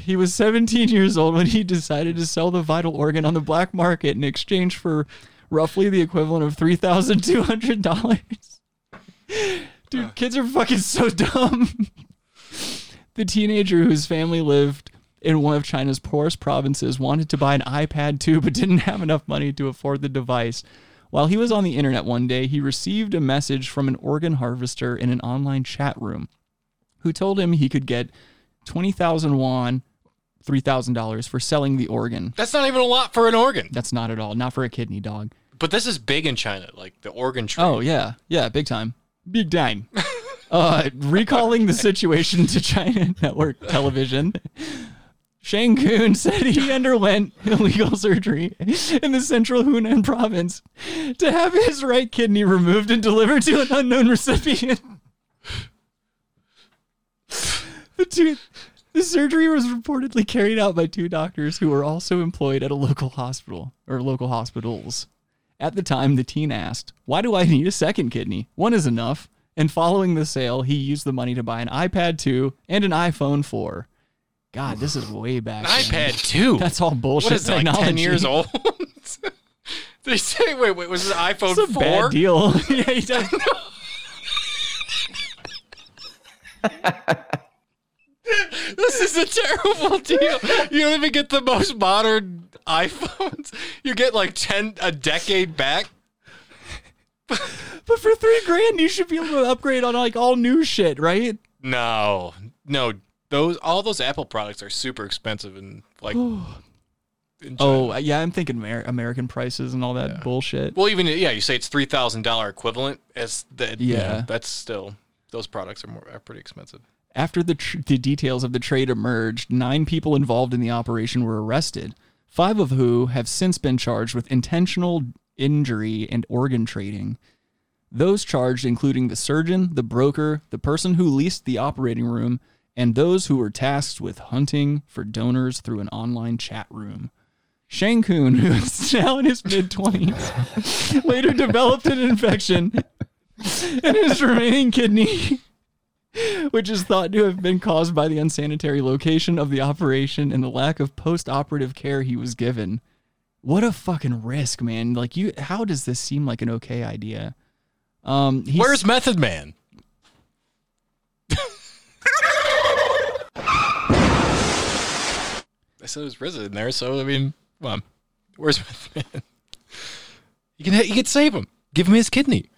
He was 17 years old when he decided to sell the vital organ on the black market in exchange for roughly the equivalent of $3,200. Dude, kids are fucking so dumb. The teenager whose family lived in one of China's poorest provinces wanted to buy an iPad 2 but didn't have enough money to afford the device. While he was on the internet one day, he received a message from an organ harvester in an online chat room who told him he could get 20,000 won, $3,000 for selling the organ. That's not even a lot for an organ. That's not at all. Not for a kidney, dog. But this is big in China, like the organ trade. Oh, yeah. Yeah, big time. Big time. Recalling the situation to China Network Television, Shang Kun said he underwent illegal surgery in the central Hunan province to have his right kidney removed and delivered to an unknown recipient. The surgery was reportedly carried out by two doctors who were also employed at a local hospital, or local hospitals. At the time, the teen asked, "Why do I need a second kidney? One is enough." And following the sale, he used the money to buy an iPad 2 and an iPhone 4. God, this is way back. An iPad 2? That's all bullshit. What is that, like 10 years old? They say, wait, was this iPhone 4? It's a bad deal. Yeah, he does. This is a terrible deal. You don't even get the most modern iPhones. You get like 10 a decade back. But for $3,000, you should be able to upgrade on like all new shit, right? No. All those Apple products are super expensive and like. Oh yeah, I'm thinking American prices and all that bullshit. Well, even you say it's $3,000 equivalent. That's still, those products are pretty expensive. After the details of the trade emerged, 9 people involved in the operation were arrested, 5 of who have since been charged with intentional injury and organ trading. Those charged including the surgeon, the broker, the person who leased the operating room, and those who were tasked with hunting for donors through an online chat room. Shang Kun, who is now in his mid-20s, later developed an infection in his remaining kidney, which is thought to have been caused by the unsanitary location of the operation and the lack of post-operative care he was given. What a fucking risk, man. Like, how does this seem like an okay idea? Where's Method Man? I said there's Rizzo in there, so, I mean, come on. Where's Method Man? You can save him. Give him his kidney.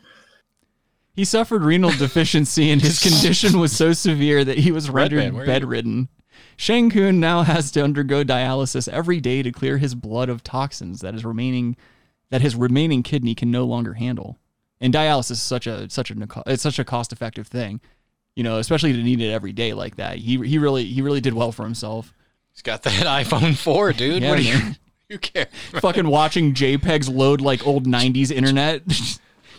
He suffered renal deficiency, and his condition was so severe that he was rendered bedridden. Shang Kun now has to undergo dialysis every day to clear his blood of toxins that his remaining kidney can no longer handle. And dialysis is such a cost-effective thing, you know, especially to need it every day like that. He really did well for himself. He's got that iPhone 4, dude. Yeah, what do you care? Fucking watching JPEGs load like old 90s internet.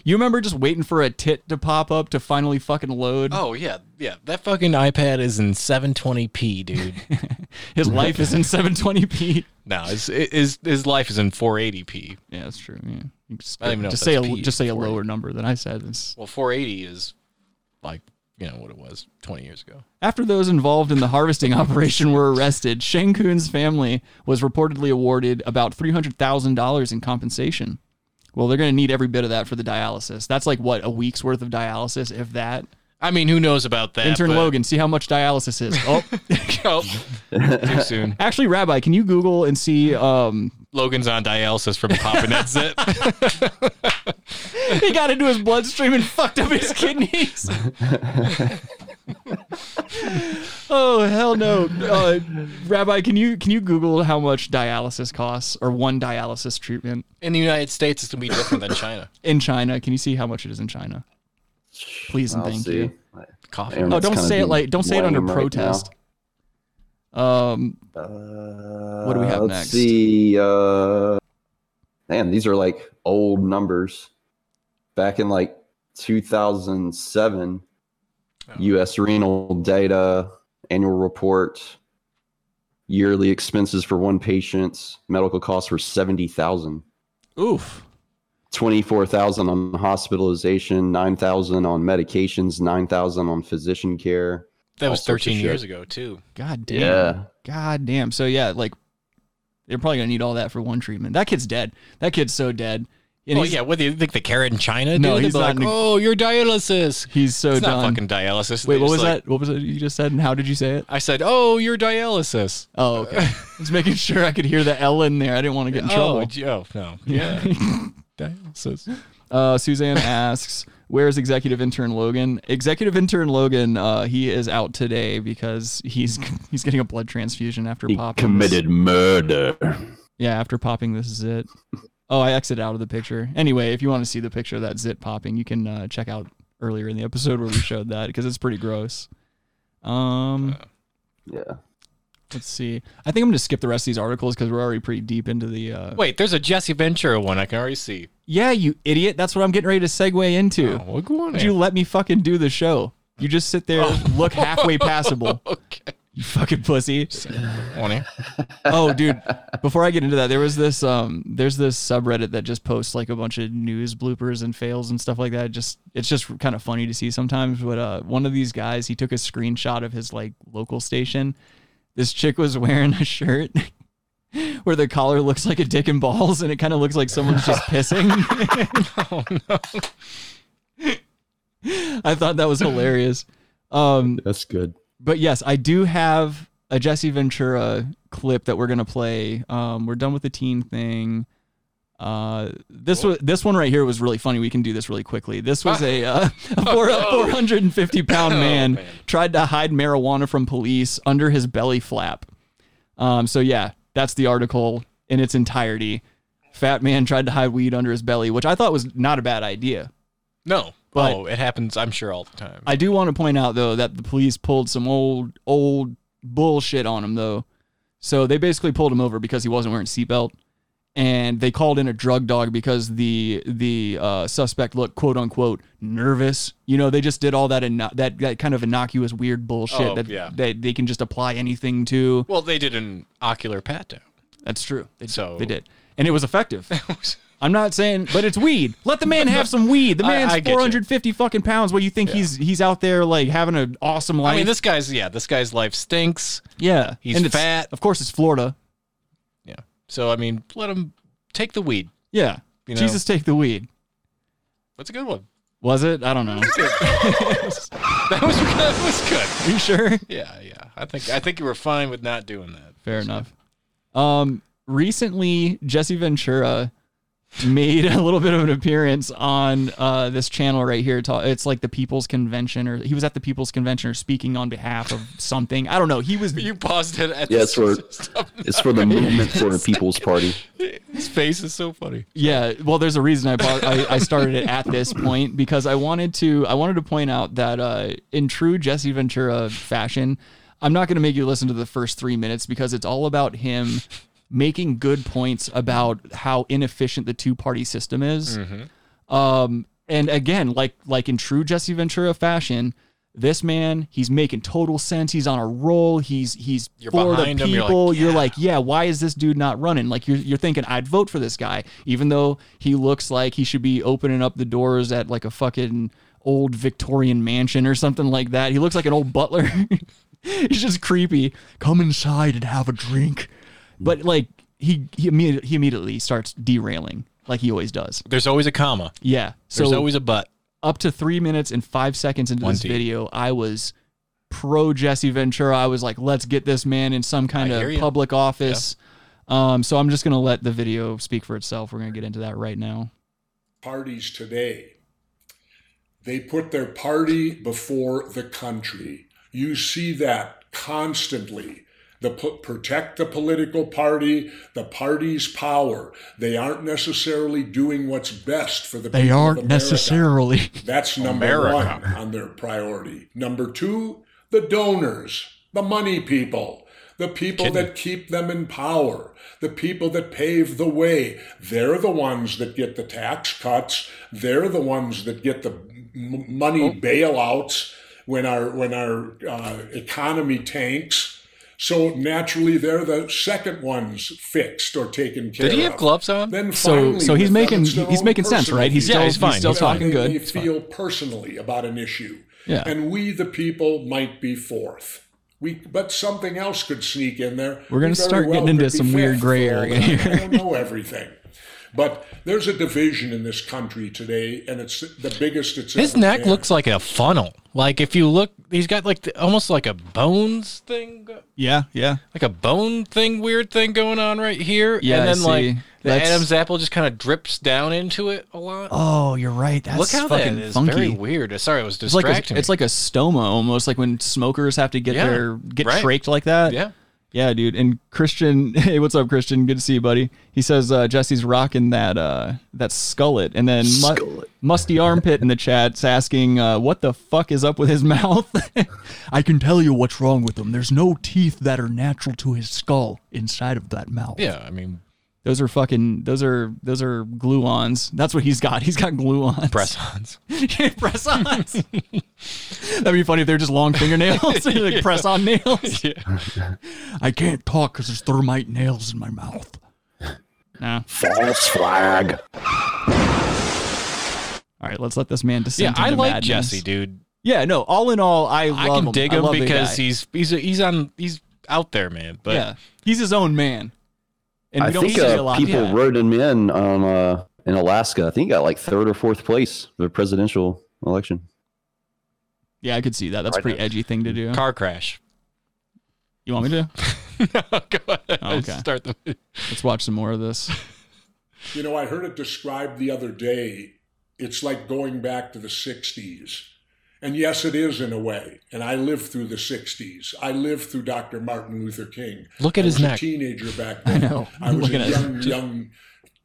You remember just waiting for a tit to pop up to finally fucking load? Oh, yeah. That fucking iPad is in 720p, dude. His life is in 720p. No, his life is in 480p. Yeah, that's true. Yeah. I don't even know just say a lower number than I said. Well, 480 is like, you know, what it was 20 years ago. After those involved in the harvesting operation were arrested, Shang Kun's family was reportedly awarded about $300,000 in compensation. Well, they're going to need every bit of that for the dialysis. That's like, what, a week's worth of dialysis, if that? I mean, who knows about that? Intern Logan, see how much dialysis is. Oh. Too soon. Actually, Rabbi, can you Google and see... Logan's on dialysis from popping that zit. He got into his bloodstream and fucked up his kidneys. Oh, hell no. Rabbi, can you Google how much dialysis costs, or one dialysis treatment? In the United States, it's going to be different than China. In China, can you see how much it is in China? Please and thank you. Coffee. Oh, don't say it like. Don't say it under protest. What do we have next? Let's see. Man, these are like old numbers. Back in like 2007, U.S. renal data annual report. Yearly expenses for one patient's medical costs were $70,000. Oof. $24,000 on hospitalization, $9,000 on medications, $9,000 on physician care, That was 13 years ago, too. God damn. Yeah. God damn. So, yeah, like, they're probably going to need all that for one treatment. That kid's dead. That kid's so dead. And well, yeah, what do you think, the carrot in China? No, he's like, oh, you're dialysis. He's so done. It's not fucking dialysis. Wait, what was that? What was it you just said, and how did you say it? I said, oh, you're dialysis. Oh, okay. I was making sure I could hear the L in there. I didn't want to get in trouble. Oh, no. Yeah. Dialysis. Suzanne asks, where's executive intern Logan? Executive intern Logan, he is out today because he's getting a blood transfusion after popping. He committed murder. Yeah, after popping this zit. Oh, I exited out of the picture. Anyway, if you want to see the picture of that zit popping, you can check out earlier in the episode where we showed that because it's pretty gross. Yeah. Let's see. I think I'm going to skip the rest of these articles because we're already pretty deep into the... Wait, there's a Jesse Ventura one I can already see. Yeah, you idiot. That's what I'm getting ready to segue into. Oh, what's going on? You let me fucking do the show. You just sit there and look halfway passable. Okay. You fucking pussy. Oh, dude. Before I get into that, there was this, there's this subreddit that just posts like a bunch of news bloopers and fails and stuff like that. It's just kind of funny to see sometimes. But one of these guys, he took a screenshot of his like local station. This chick was wearing a shirt where the collar looks like a dick and balls, and it kind of looks like someone's just pissing. Oh, no. I thought that was hilarious. That's good. But yes, I do have a Jesse Ventura clip that we're going to play. We're done with the teen thing. This one right here was really funny. We can do this really quickly. This was a 450-pound man tried to hide marijuana from police under his belly flap. So yeah, that's the article in its entirety. Fat man tried to hide weed under his belly, which I thought was not a bad idea. No. But it happens, I'm sure, all the time. I do want to point out, though, that the police pulled some old bullshit on him, though. So they basically pulled him over because he wasn't wearing a seatbelt. And they called in a drug dog because the suspect looked, quote unquote, nervous. You know, they just did all that that kind of innocuous, weird bullshit they can just apply anything to. Well, they did an ocular pat-down. That's true. They did. And it was effective. I'm not saying, but it's weed. Let the man have some weed. The man's 450 fucking pounds. What do you think? He's out there like having an awesome life. I mean, this guy's life stinks. Yeah. He's fat. Of course, it's Florida. Yeah. So, I mean, let him take the weed. Yeah. You know? Jesus, take the weed. That's a good one. Was it? I don't know. That was good. Are you sure? Yeah, yeah. I think you were fine with not doing that. Fair enough. Recently, Jesse Ventura made a little bit of an appearance on this channel right here. It's like the People's Convention, or he was at the People's Convention, or speaking on behalf of something. I don't know. He was. You paused it. At the it's for the movement for the People's Party. His face is so funny. Yeah. Well, there's a reason I started it at this point because I wanted to point out that in true Jesse Ventura fashion, I'm not going to make you listen to the first 3 minutes because it's all about him making good points about how inefficient the two-party system is. Mm-hmm. And again, like in true Jesse Ventura fashion, this man, he's making total sense. He's on a roll. He's you're for the people. Him, you're like, why is this dude not running? Like you're thinking, I'd vote for this guy, even though he looks like he should be opening up the doors at like a fucking old Victorian mansion or something like that. He looks like an old butler. He's just creepy. Come inside and have a drink. But like he immediately starts derailing like he always does. There's always a comma. Yeah. So there's always a but. Up to 3 minutes and 5 seconds into this video, I was pro Jesse Ventura. I was like, let's get this man in some kind of public office. Yeah. So I'm just going to let the video speak for itself. We're going to get into that right now. Parties today, they put their party before the country. You see that constantly. Protect the political party, the party's power. They aren't necessarily doing what's best for the people. They aren't necessarily. That's number one on their priority. Number two, the donors, the money people, the people that keep them in power, the people that pave the way. They're the ones that get the tax cuts. They're the ones that get the money bailouts when our economy tanks. So naturally, they're the second ones fixed or taken care of. Did he have gloves on? Then finally, so he's making sense, right? He's still talking good. They feel personally about an issue. Yeah. And we, the people, might be fourth. But something else could sneak in there. We're going to start getting into some weird gray area here. I don't know everything. But there's a division in this country today, and it's the biggest it's ever been. His neck looks like a funnel. Like, if you look, he's got like almost like a bones thing. Yeah, yeah. Like a bone thing, weird thing going on right here. Yeah, and then like the Adam's apple just kind of drips down into it a lot. Oh, you're right. That's fucking funky. Look how that is. Very weird. Sorry, I was distracting. It's like a stoma almost, like when smokers have to get traked like that. Yeah. Yeah, dude. And Christian, hey, what's up, Christian? Good to see you, buddy. He says Jesse's rocking that skullet. And then Musty Armpit in the chat's asking, what the fuck is up with his mouth? I can tell you what's wrong with him. There's no teeth that are natural to his skull inside of that mouth. Yeah, I mean, those are glue-ons. That's what he's got. He's got glue-ons. Press-ons. Press-ons. That'd be funny if they're just long fingernails. Like press-on nails. Yeah. I can't talk because there's thermite nails in my mouth. Nah. False flag. All right, let's let this man descend. Yeah, I like madness. Jesse, dude. Yeah, no. All in all, I love him. I can dig him because he's out there, man. But yeah, he's his own man. And I think people voted him in Alaska. I think he got like third or fourth place for the presidential election. Yeah, I could see that. That's a pretty edgy thing to do. Car crash. You want me to? No, go ahead. Oh, okay. Let's watch some more of this. You know, I heard it described the other day. It's like going back to the 60s. And yes, it is in a way. And I lived through the 60s. I lived through Dr. Martin Luther King. Look at his neck. I was a teenager back then. I know. I was a young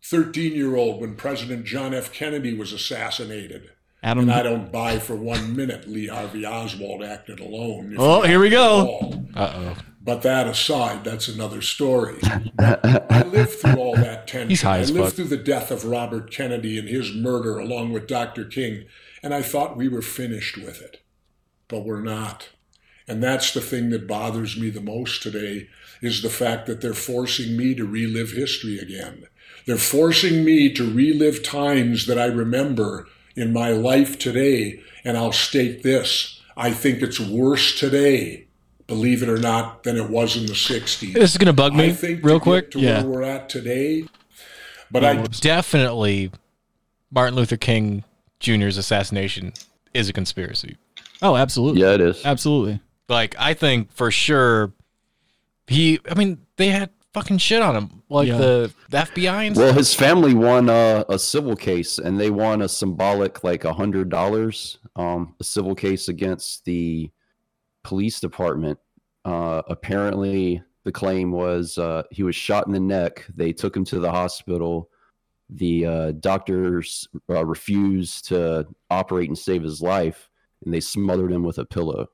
13-year-old when President John F. Kennedy was assassinated. And I don't buy for 1 minute Lee Harvey Oswald acted alone. Oh, here we go. Uh-oh. But that aside, that's another story. I lived through all that tension. He's high as fuck. I lived through the death of Robert Kennedy and his murder along with Dr. King. And I thought we were finished with it, but we're not. And that's the thing that bothers me the most today is the fact that they're forcing me to relive history again. They're forcing me to relive times that I remember in my life today. And I'll state this. I think it's worse today, believe it or not, than it was in the 60s. This is going to bug me real quick. Where we're at today. But definitely Martin Luther King Jr.'s assassination is a conspiracy. Oh, absolutely. Yeah, it is. Absolutely. Like, I think for sure they had fucking shit on him, like the FBI and stuff. Well, his family won a civil case, and they won a symbolic, like, $100, a civil case against the police department. Apparently, the claim was he was shot in the neck. They took him to the hospital. The doctors refused to operate and save his life, and they smothered him with a pillow.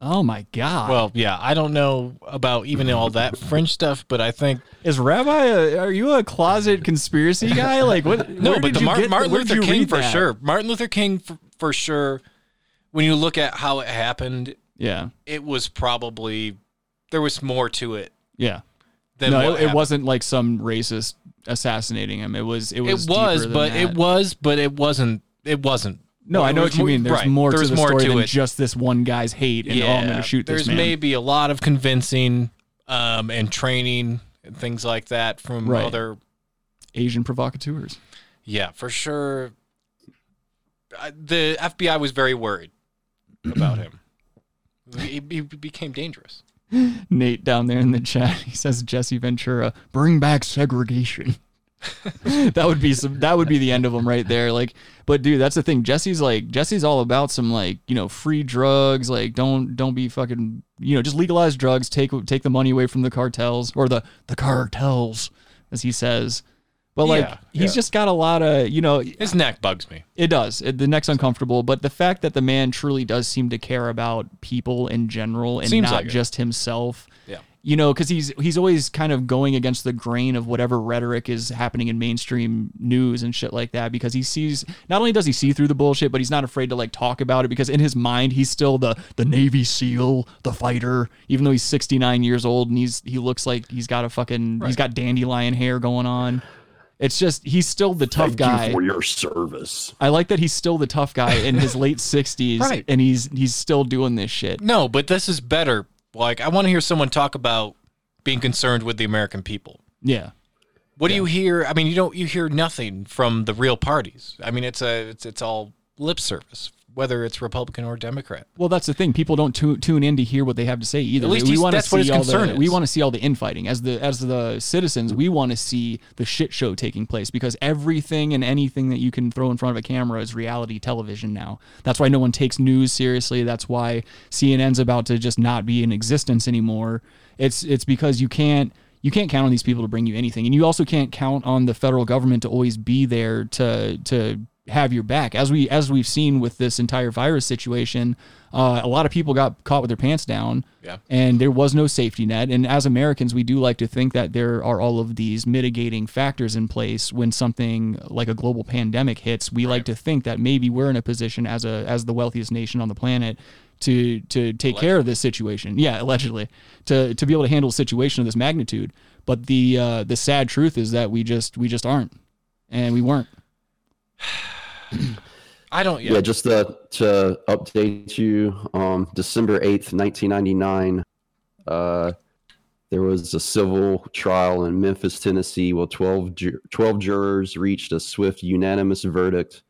Oh, my God. Well, yeah, I don't know about even all that French stuff, but I think... Is Rabbi, are you a closet conspiracy guy? Like, what? No, but Martin Luther King, for sure. Martin Luther King, for sure, when you look at how it happened, yeah, it was probably... There was more to it. Yeah. It wasn't like some racist... assassinating him. It wasn't. No, I know what you mean. There's more to the story than just this one guy's hate and I'm going to shoot this man. There's maybe a lot of convincing and training and things like that from other Asian provocateurs. Yeah, for sure. The FBI was very worried about him. He became dangerous. Nate down there in the chat, he says Jesse Ventura, bring back segregation. That would be the end of him right there. Like, but dude, that's the thing. Jesse's all about some, like, you know, free drugs. Like, don't be fucking, you know, just legalize drugs. Take the money away from the cartels or the cartels, as he says. But he's just got a lot of, you know, his neck bugs me. It does. The neck's uncomfortable. But the fact that the man truly does seem to care about people in general and not just himself, yeah, you know, because he's always kind of going against the grain of whatever rhetoric is happening in mainstream news and shit like that, because he sees, not only does he see through the bullshit, but he's not afraid to, like, talk about it, because in his mind, he's still the Navy SEAL, the fighter, even though he's 69 years old and he looks like he's got a fucking, he's got dandelion hair going on. It's just, he's still the tough guy. Thank you for your service. I like that he's still the tough guy in his late 60s, right. And he's still doing this shit. No, but this is better. Like, I want to hear someone talk about being concerned with the American people. Yeah. What do you hear? I mean, you hear nothing from the real parties. I mean, it's all lip service, whether it's Republican or Democrat. Well, that's the thing. People don't tune in to hear what they have to say either. At least that's what his concern is. We want to see all the infighting. As the citizens, we want to see the shit show taking place, because everything and anything that you can throw in front of a camera is reality television now. That's why no one takes news seriously. That's why CNN's about to just not be in existence anymore. It's because you can't count on these people to bring you anything. And you also can't count on the federal government to always be there to have your back. As we've seen with this entire virus situation, a lot of people got caught with their pants down, and there was no safety net. And as Americans, we do like to think that there are all of these mitigating factors in place when something like a global pandemic hits. We like to think that maybe we're in a position as the wealthiest nation on the planet to take care of this situation. Yeah, allegedly. To be able to handle a situation of this magnitude. But the sad truth is that we just aren't. And we weren't. I don't. Yeah, just to update you, December 8th, 1999, there was a civil trial in Memphis, Tennessee, where 12 jurors reached a swift unanimous verdict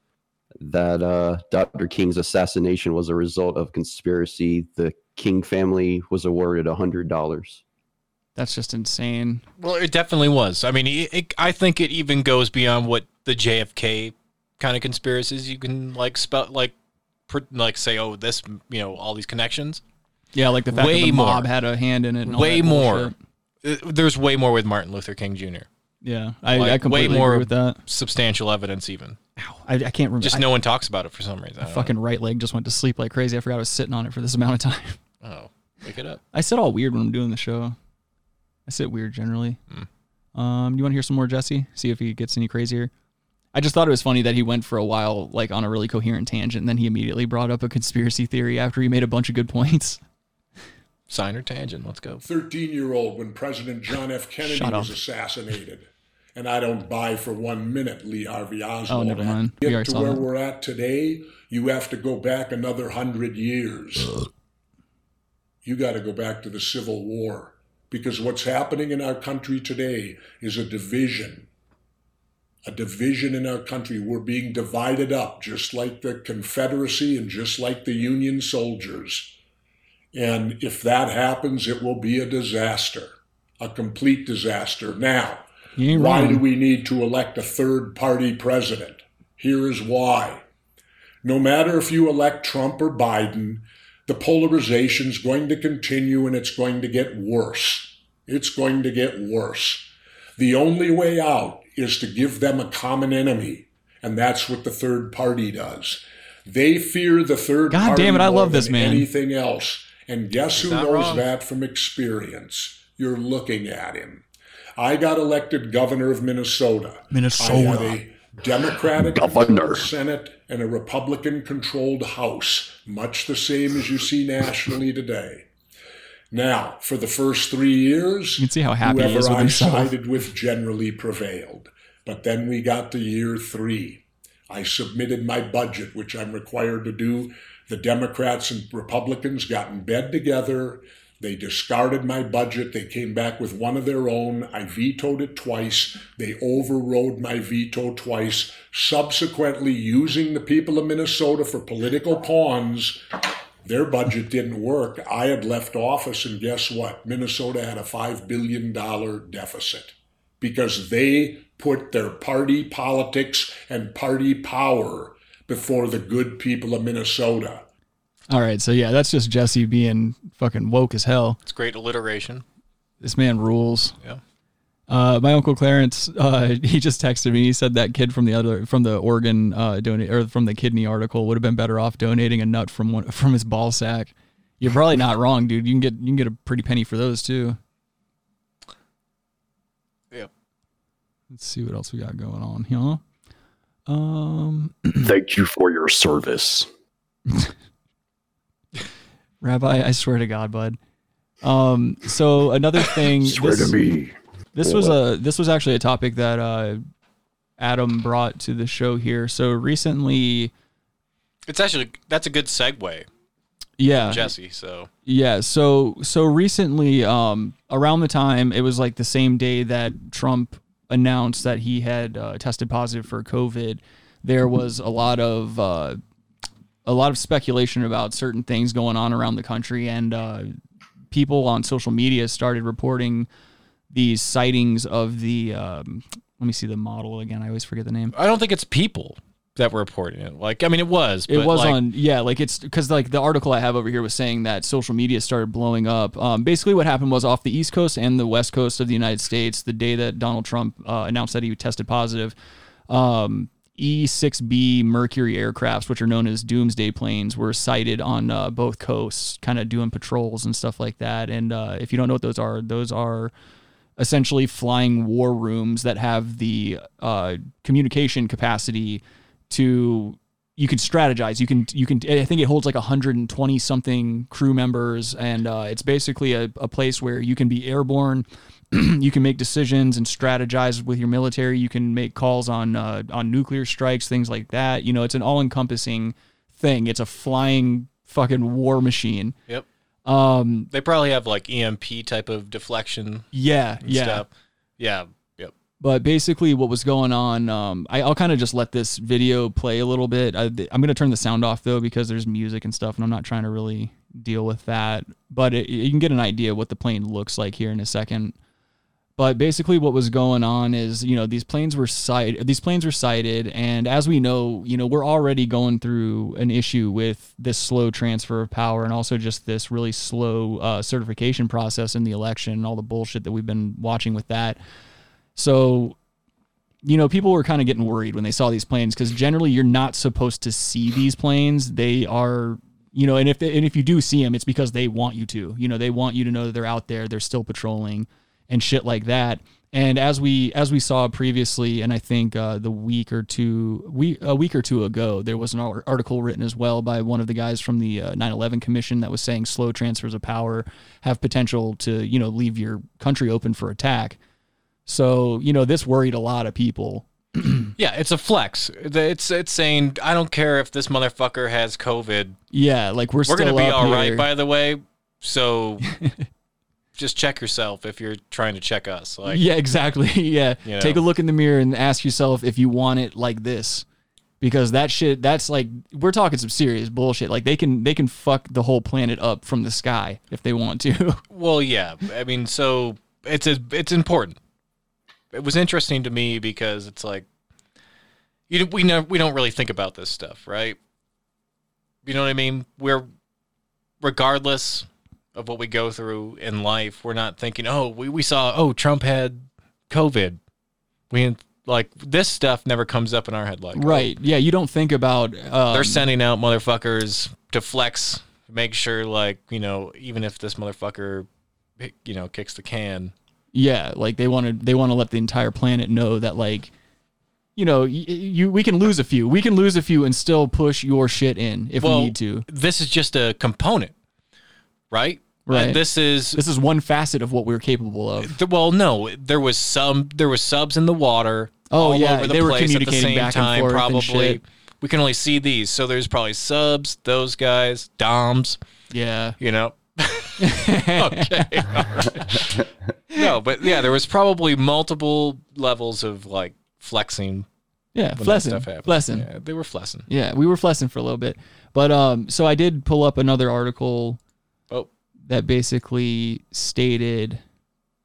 that Dr. King's assassination was a result of conspiracy. The King family was awarded $100. That's just insane. Well, it definitely was. I mean, I think it even goes beyond what the JFK kind of conspiracies you can say, oh, this, you know, all these connections. Yeah, like the fact that the mob had a hand in it. And way more. There's way more with Martin Luther King Jr. Yeah, I completely agree with that. Substantial evidence, even. Ow, I can't remember. Just no one talks about it for some reason. My fucking right leg just went to sleep like crazy. I forgot I was sitting on it for this amount of time. Oh, wake it up. I sit all weird when I'm doing the show. I sit weird generally. You want to hear some more Jesse? See if he gets any crazier. I just thought it was funny that he went for a while like on a really coherent tangent, and then he immediately brought up a conspiracy theory after he made a bunch of good points. Sign or tangent, let's go. 13-year-old when President John F. Kennedy was assassinated. And I don't buy for 1 minute Lee Harvey Oswald. Oh, never mind. To get to where we're at today, you have to go back another 100 years. You got to go back to the Civil War, because what's happening in our country today is a division in our country. We're being divided up, just like the Confederacy and just like the Union soldiers. And if that happens, it will be a disaster, a complete disaster. Now, why do we need to elect a third-party president? Here is why. No matter if you elect Trump or Biden, the polarization is going to continue, and it's going to get worse. It's going to get worse. The only way out is to give them a common enemy, and that's what the third party does. They fear the third party. God damn it, I love this, man. Anything else. And guess who knows that from experience? You're looking at him. I got elected governor of Minnesota. I had a Democratic Senate and a Republican-controlled House, much the same as you see nationally today. Now, for the first 3 years, you can see how happy whoever is with I sided with generally prevailed. But then we got to year three. I submitted my budget, which I'm required to do. The Democrats and Republicans got in bed together. They discarded my budget. They came back with one of their own. I vetoed it twice. They overrode my veto twice. Subsequently, using the people of Minnesota for political pawns, their budget didn't work. I had left office, and guess what? Minnesota had a $5 billion deficit because they put their party politics and party power before the good people of Minnesota. All right, so yeah, that's just Jesse being fucking woke as hell. It's great alliteration. This man rules. Yeah. My uncle Clarence, he just texted me. He said that kid from the Oregon from the kidney article would have been better off donating a nut from his ball sack. You're probably not wrong, dude. You can get a pretty penny for those too. Yep. Let's see what else we got going on here. Thank you for your service, Rabbi. I swear to God, bud. So another thing. Swear to me. This was actually a topic that Adam brought to the show here. So recently, it's actually, that's a good segue. Yeah. Jesse. So, yeah. So recently, around the time, it was like the same day that Trump announced that he had tested positive for COVID. There was a lot of speculation about certain things going on around the country, and people on social media started reporting these sightings of the, let me see the model again. I always forget the name. I don't think it's people that were reporting it. Like, I mean, it was like, on, yeah, like it's because like the article I have over here was saying that social media started blowing up. Basically what happened was off the East Coast and the West Coast of the United States, the day that Donald Trump announced that he tested positive, E-6B Mercury aircrafts, which are known as doomsday planes, were sighted on both coasts, kind of doing patrols and stuff like that. And if you don't know what those are essentially flying war rooms that have the communication capacity to, you can strategize. You can, I think it holds like 120 something crew members. And it's basically a place where you can be airborne. You can make decisions and strategize with your military. You can make calls on nuclear strikes, things like that. You know, it's an all-encompassing thing. It's a flying fucking war machine. Yep. They probably have like EMP type of deflection. Yeah. Yeah. Stuff. Yeah. Yep. But basically what was going on, I'll kind of just let this video play a little bit. I'm going to turn the sound off though, because there's music and stuff and I'm not trying to really deal with that, but you can get an idea what the plane looks like here in a second. But basically what was going on is, you know, these planes were sighted. And as we know, you know, we're already going through an issue with this slow transfer of power and also just this really slow certification process in the election and all the bullshit that we've been watching with that. So, you know, people were kind of getting worried when they saw these planes, because generally you're not supposed to see these planes. They are, you know, and if you do see them, it's because they want you to, you know, they want you to know that they're out there, they're still patrolling and shit like that. And as we saw previously, and I think a week or two ago, there was an article written as well by one of the guys from the 9/11 Commission that was saying slow transfers of power have potential to, you know, leave your country open for attack. So, you know, this worried a lot of people. Yeah, it's a flex. It's saying, I don't care if this motherfucker has COVID. Yeah, like we're gonna be all right. By the way, so. Just check yourself if you're trying to check us. Like, yeah, exactly. Yeah. You know. Take a look in the mirror and ask yourself if you want it like this, because that shit, that's like, we're talking some serious bullshit. Like they can fuck the whole planet up from the sky if they want to. Well, yeah. I mean, so it's important. It was interesting to me because it's like, we don't really think about this stuff, right? You know what I mean? Regardless of what we go through in life, we're not thinking, we saw Trump had COVID. We like this stuff never comes up in our head, like right, yeah. You don't think about they're sending out motherfuckers to flex, make sure like, you know, even if this motherfucker, you know, kicks the can, yeah, like they want to let the entire planet know that like, you know, we can lose a few and still push your shit in if we need to. This is just a component, right? Right. And this is one facet of what we were capable of. Well, no, there was subs in the water. Oh, all yeah, over the they place were communicating at the same back time, and forth probably. And shit. We can only see these, so there's probably subs, those guys, DOMs. Yeah, you know. Okay. All right. No, but yeah, there was probably multiple levels of like flexing. Yeah, flexing. Yeah, they were flexing. Yeah, we were flexing for a little bit, but so I did pull up another article. That basically stated,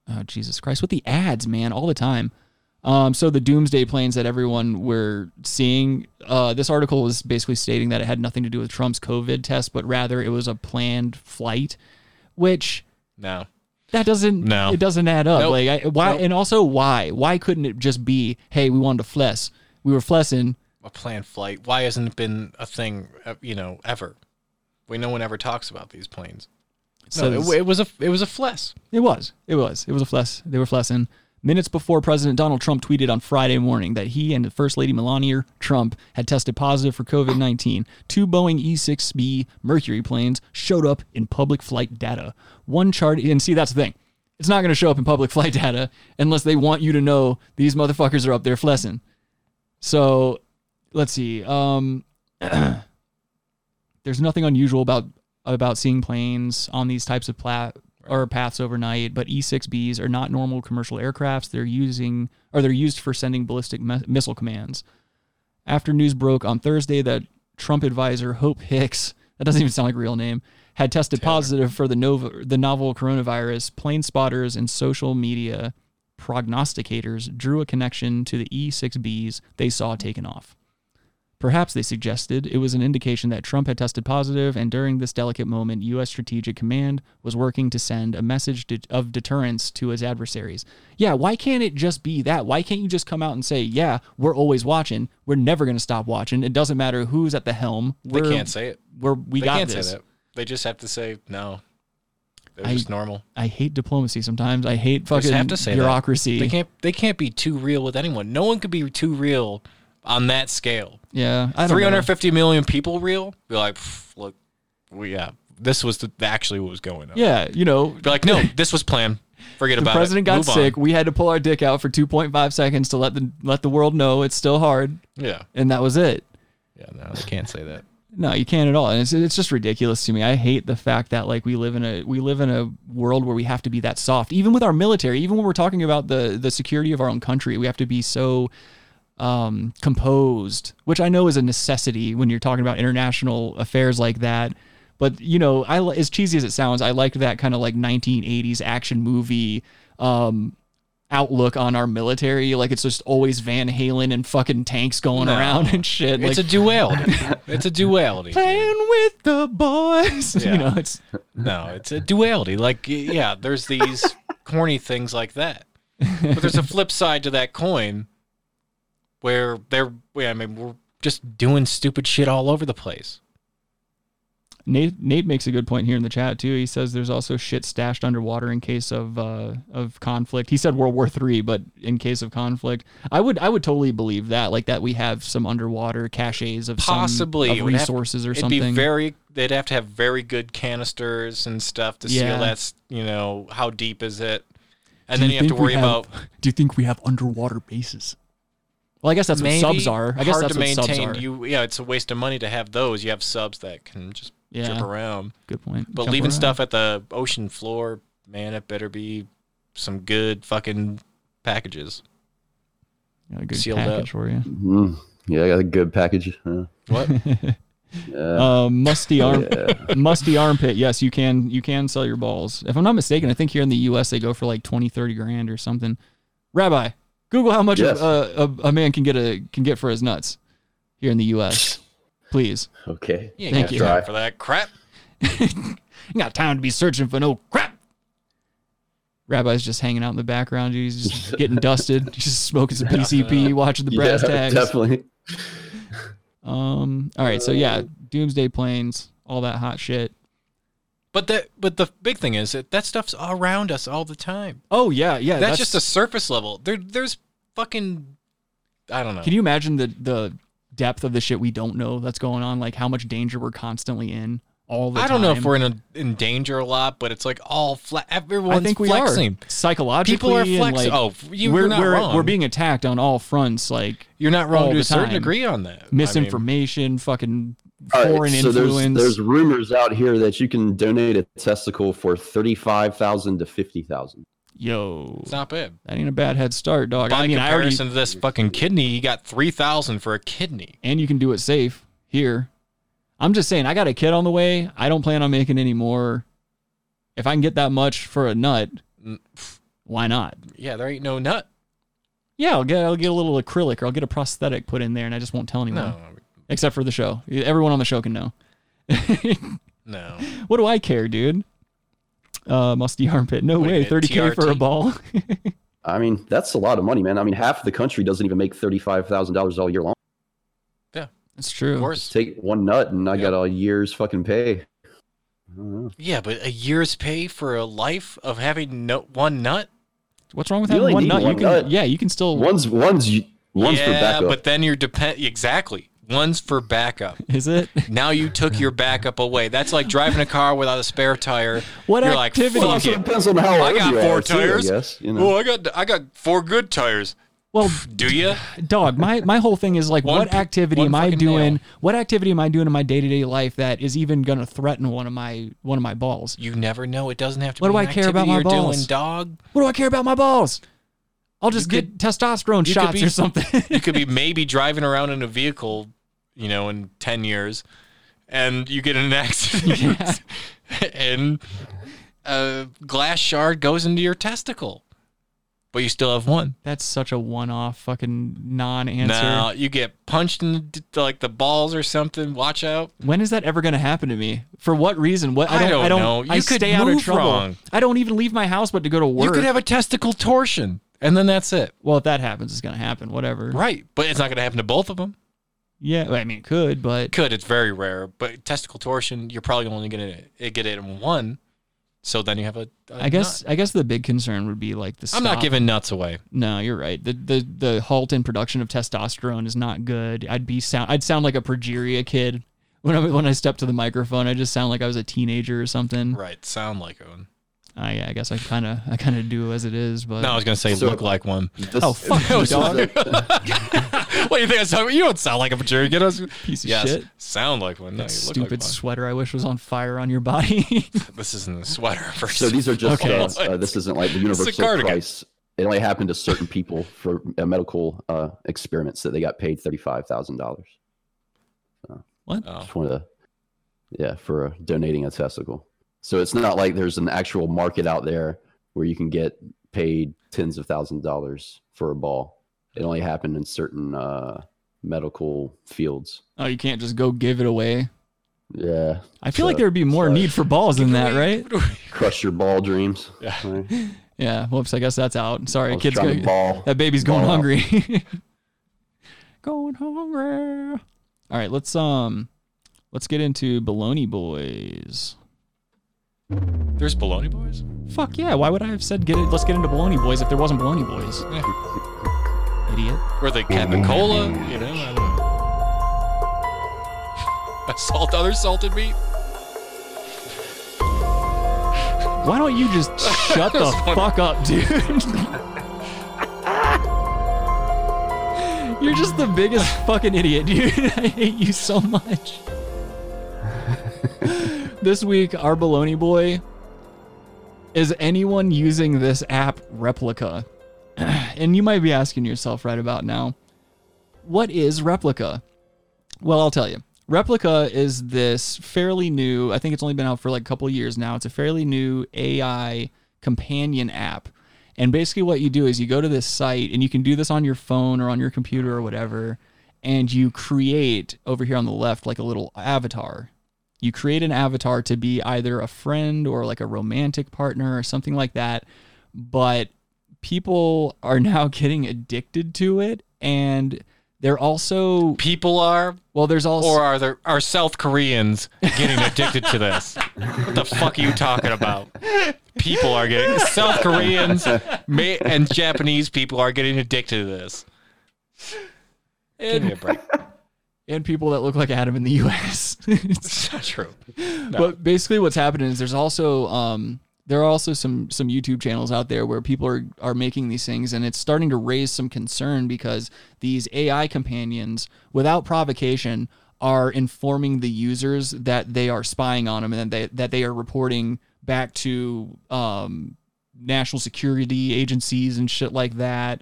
oh, Jesus Christ, with the ads, man, all the time. So the doomsday planes that everyone were seeing, this article was basically stating that it had nothing to do with Trump's COVID test, but rather it was a planned flight, which it doesn't add up. Nope. Like and also why couldn't it just be, hey, we wanted to flex. We were flexing. A planned flight. Why hasn't it been a thing, you know, ever? No one ever talks about these planes. So no, it was a flex. It was a flex. They were flexing. Minutes before President Donald Trump tweeted on Friday morning that he and First Lady Melania Trump had tested positive for COVID-19, 2 Boeing E-6B Mercury planes showed up in public flight data. One chart, and see, that's the thing. It's not going to show up in public flight data unless they want you to know these motherfuckers are up there flexing. So let's see. There's nothing unusual about seeing planes on these types of paths overnight, but E-6Bs are not normal commercial aircrafts. They're used for sending ballistic missile commands. After news broke on Thursday that Trump advisor Hope Hicks, that doesn't even sound like a real name, had tested positive for the novel coronavirus, plane spotters and social media prognosticators drew a connection to the E-6Bs they saw taken off. Perhaps, they suggested, it was an indication that Trump had tested positive, and during this delicate moment, U.S. Strategic Command was working to send a message of deterrence to his adversaries. Yeah, why can't it just be that? Why can't you just come out and say, yeah, we're always watching. We're never going to stop watching. It doesn't matter who's at the helm. They can't say it. They got this. They can't say that. They just have to say, no, they're just normal. I hate diplomacy sometimes. I hate fucking bureaucracy. They can't be too real with anyone. No one could be too real on that scale. Yeah. 350 million people real? Be like, look, this was actually what was going on. Yeah, Be like, no, this was planned. Forget about it. The president got sick. We had to pull our dick out for 2.5 seconds to let the world know it's still hard. Yeah. And that was it. Yeah, no, they can't say that. No, you can't at all. And it's just ridiculous to me. I hate the fact that like we live in a world where we have to be that soft. Even with our military, even when we're talking about the security of our own country, we have to be so composed, which I know is a necessity when you're talking about international affairs like that. But, as cheesy as it sounds, I liked that kind of like 1980s action movie outlook on our military. Like it's just always Van Halen and fucking tanks going around and shit. It's like, a duality. Playing with the boys. Yeah. It's a duality. Like, yeah, there's these corny things like that. But there's a flip side to that coin where we're just doing stupid shit all over the place. Nate makes a good point here in the chat too. He says there's also shit stashed underwater in case of conflict. He said World War III, but in case of conflict, I would totally believe that. Like that, we have some underwater caches of resources or something. They'd have to have very good canisters and stuff to seal that. How deep is it? And then you have to worry about. Do you think we have underwater bases? Well, I guess that's what subs are. I guess that's what subs are. It's a waste of money to have those. You have subs that can just jump around. Good point. But leaving stuff at the ocean floor, man, it better be some good fucking packages. Got a good package for you. Mm-hmm. Yeah, I got a good package. Huh? What? Musty armpit. Yes, you can sell your balls. If I'm not mistaken, I think here in the U.S. they go for like 20, 30 grand or something. Rabbi, Google how much a man can get for his nuts here in the U.S. Please. Okay. Yeah, thank you. Try for that crap. You got time to be searching for no crap. Rabbi's just hanging out in the background. He's just getting dusted. He's just smoking some PCP, watching the brass tags. Definitely. All right. So yeah, doomsday planes, all that hot shit. But the big thing is that stuff's around us all the time. Oh yeah. That's just a surface level. There's fucking, I don't know. Can you imagine the depth of the shit we don't know that's going on? Like how much danger we're constantly in all the time. I don't know if we're in danger a lot, but it's like all flat. Everyone's flexing. I think we are. Psychologically, people are flexing. Like, you're not wrong. We're being attacked on all fronts. Like you're not wrong to a certain degree on that. Misinformation, fucking. Foreign influence. There's rumors out here that you can donate a testicle for $35,000 to $50,000. Yo, it's not bad. That ain't a bad head start, dog. By comparison to this fucking kidney, you got $3,000 for a kidney, and you can do it safe here. I'm just saying, I got a kid on the way. I don't plan on making any more. If I can get that much for a nut, why not? Yeah, there ain't no nut. Yeah, I'll get a little acrylic, or I'll get a prosthetic put in there, and I just won't tell anyone. No. Except for the show. Everyone on the show can know. No. What do I care, dude? Musty armpit. No way. $30K for a ball. I mean, that's a lot of money, man. I mean, half the country doesn't even make $35,000 all year long. Yeah, that's true. Of course. Take one nut and I got a year's fucking pay. Yeah, but a year's pay for a life of having one nut? What's wrong with having one nut? You can still... One's for backup. Yeah, but then you're dependent... Exactly. One's for backup. Is it? Now you took your backup away. That's like driving a car without a spare tire. What you're activity? Like, fuck it. Depends on how I got four tires. Yes, I got four good tires. Well, do you? Dog, my whole thing is like, what activity am I doing? What activity am I doing in my day-to-day life that is even going to threaten one of my balls? You never know. It doesn't have to be an activity you're doing, dog. What do I care about my balls? What do I care about my balls? I'll just get testosterone shots or something. You could be maybe driving around in a vehicle, you know, in 10 years, and you get in an accident, and a glass shard goes into your testicle. But you still have one. That's such a one-off fucking non-answer. No, you get punched in the balls or something. Watch out. When is that ever going to happen to me? For what reason? What I don't know. You could stay out of trouble. Wrong. I don't even leave my house but to go to work. You could have a testicle torsion, and then that's it. Well, if that happens, it's going to happen. Whatever. Right, but it's not going to happen to both of them. Yeah, I mean, it could, but... It could. It's very rare. But testicle torsion, you're probably only going to get it in one. So then you have I guess the big concern would be like the stop. I'm not giving nuts away. No, you're right. The halt in production of testosterone is not good. I'd sound like a progeria kid when I stepped to the microphone. I just sound like I was a teenager or something. Right, sound like one. Yeah, I guess I kind of do as it is, but no, I was gonna say look like one. Oh fuck you, dog. What do you think I sound? You don't sound like a progeria kid. Piece of shit. Sound like one. No, that stupid like sweater. I wish was on fire on your body. This isn't a sweater. So these are just. Okay. This isn't like the universal price. It only happened to certain people for medical experiments that they got paid $35,000. What? Just for donating a testicle. So it's not like there's an actual market out there where you can get paid tens of thousands of dollars for a ball. It only happened in certain medical fields. Oh, you can't just go give it away. Yeah. I feel like there would be more need for balls than that, right? Crush your ball dreams. Yeah. Right? Yeah. Whoops. I guess that's out. Sorry. Kid's going ball. That baby's going hungry. Going hungry. All right. Let's get into Baloney Boys. There's Baloney Boys? Fuck yeah. Why would I have said let's get into Baloney Boys if there wasn't Baloney Boys? Yeah. Idiot. Or the Capicola, you know? I don't know. Other salted meat? Why don't you just shut the fuck up, dude? You're just the biggest fucking idiot, dude. I hate you so much. This week, our Baloney Boy is anyone using this app, Replica. And you might be asking yourself right about now, what is Replica? Well, I'll tell you. Replica is this fairly new, I think it's only been out for like a couple of years now. It's a fairly new AI companion app. And basically what you do is you go to this site, and you can do this on your phone or on your computer or whatever, and you create, over here on the left, like a little avatar. You create an avatar to be either a friend or like a romantic partner or something like that. But people are now getting addicted to it. And they're also... People are? Well, there's also... Or are South Koreans getting addicted to this? What the fuck are you talking about? People are getting... South Koreans and Japanese people are getting addicted to this. Give me a break. And people that look like Adam in the U.S. It's not true. No. But basically what's happening is there's also there are also some YouTube channels out there where people are making these things, and it's starting to raise some concern because these AI companions, without provocation, are informing the users that they are spying on them and that they are reporting back to national security agencies and shit like that.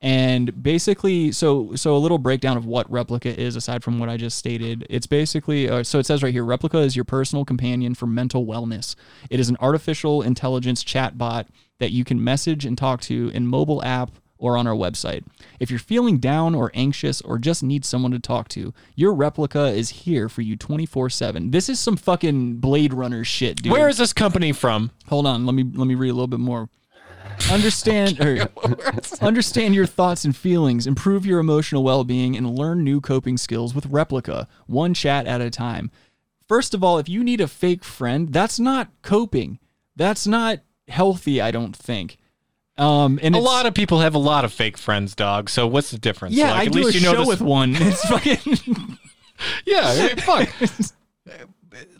And basically, so a little breakdown of what Replica is, aside from what I just stated. It's basically, so it says right here, Replica is your personal companion for mental wellness. It is an artificial intelligence chatbot that you can message and talk to in mobile app or on our website. If you're feeling down or anxious or just need someone to talk to, your Replica is here for you 24/7. This is some fucking Blade Runner shit, dude. Where is this company from? Hold on, let me read a little bit more. Understand your thoughts and feelings, improve your emotional well-being, and learn new coping skills with Replica, one chat at a time. First of all, if you need a fake friend, that's not coping. That's not healthy, I don't think. And a lot of people have a lot of fake friends, dog, so what's the difference? Yeah, like, I at do least a you show know this... with one. It's fucking... Yeah, fuck.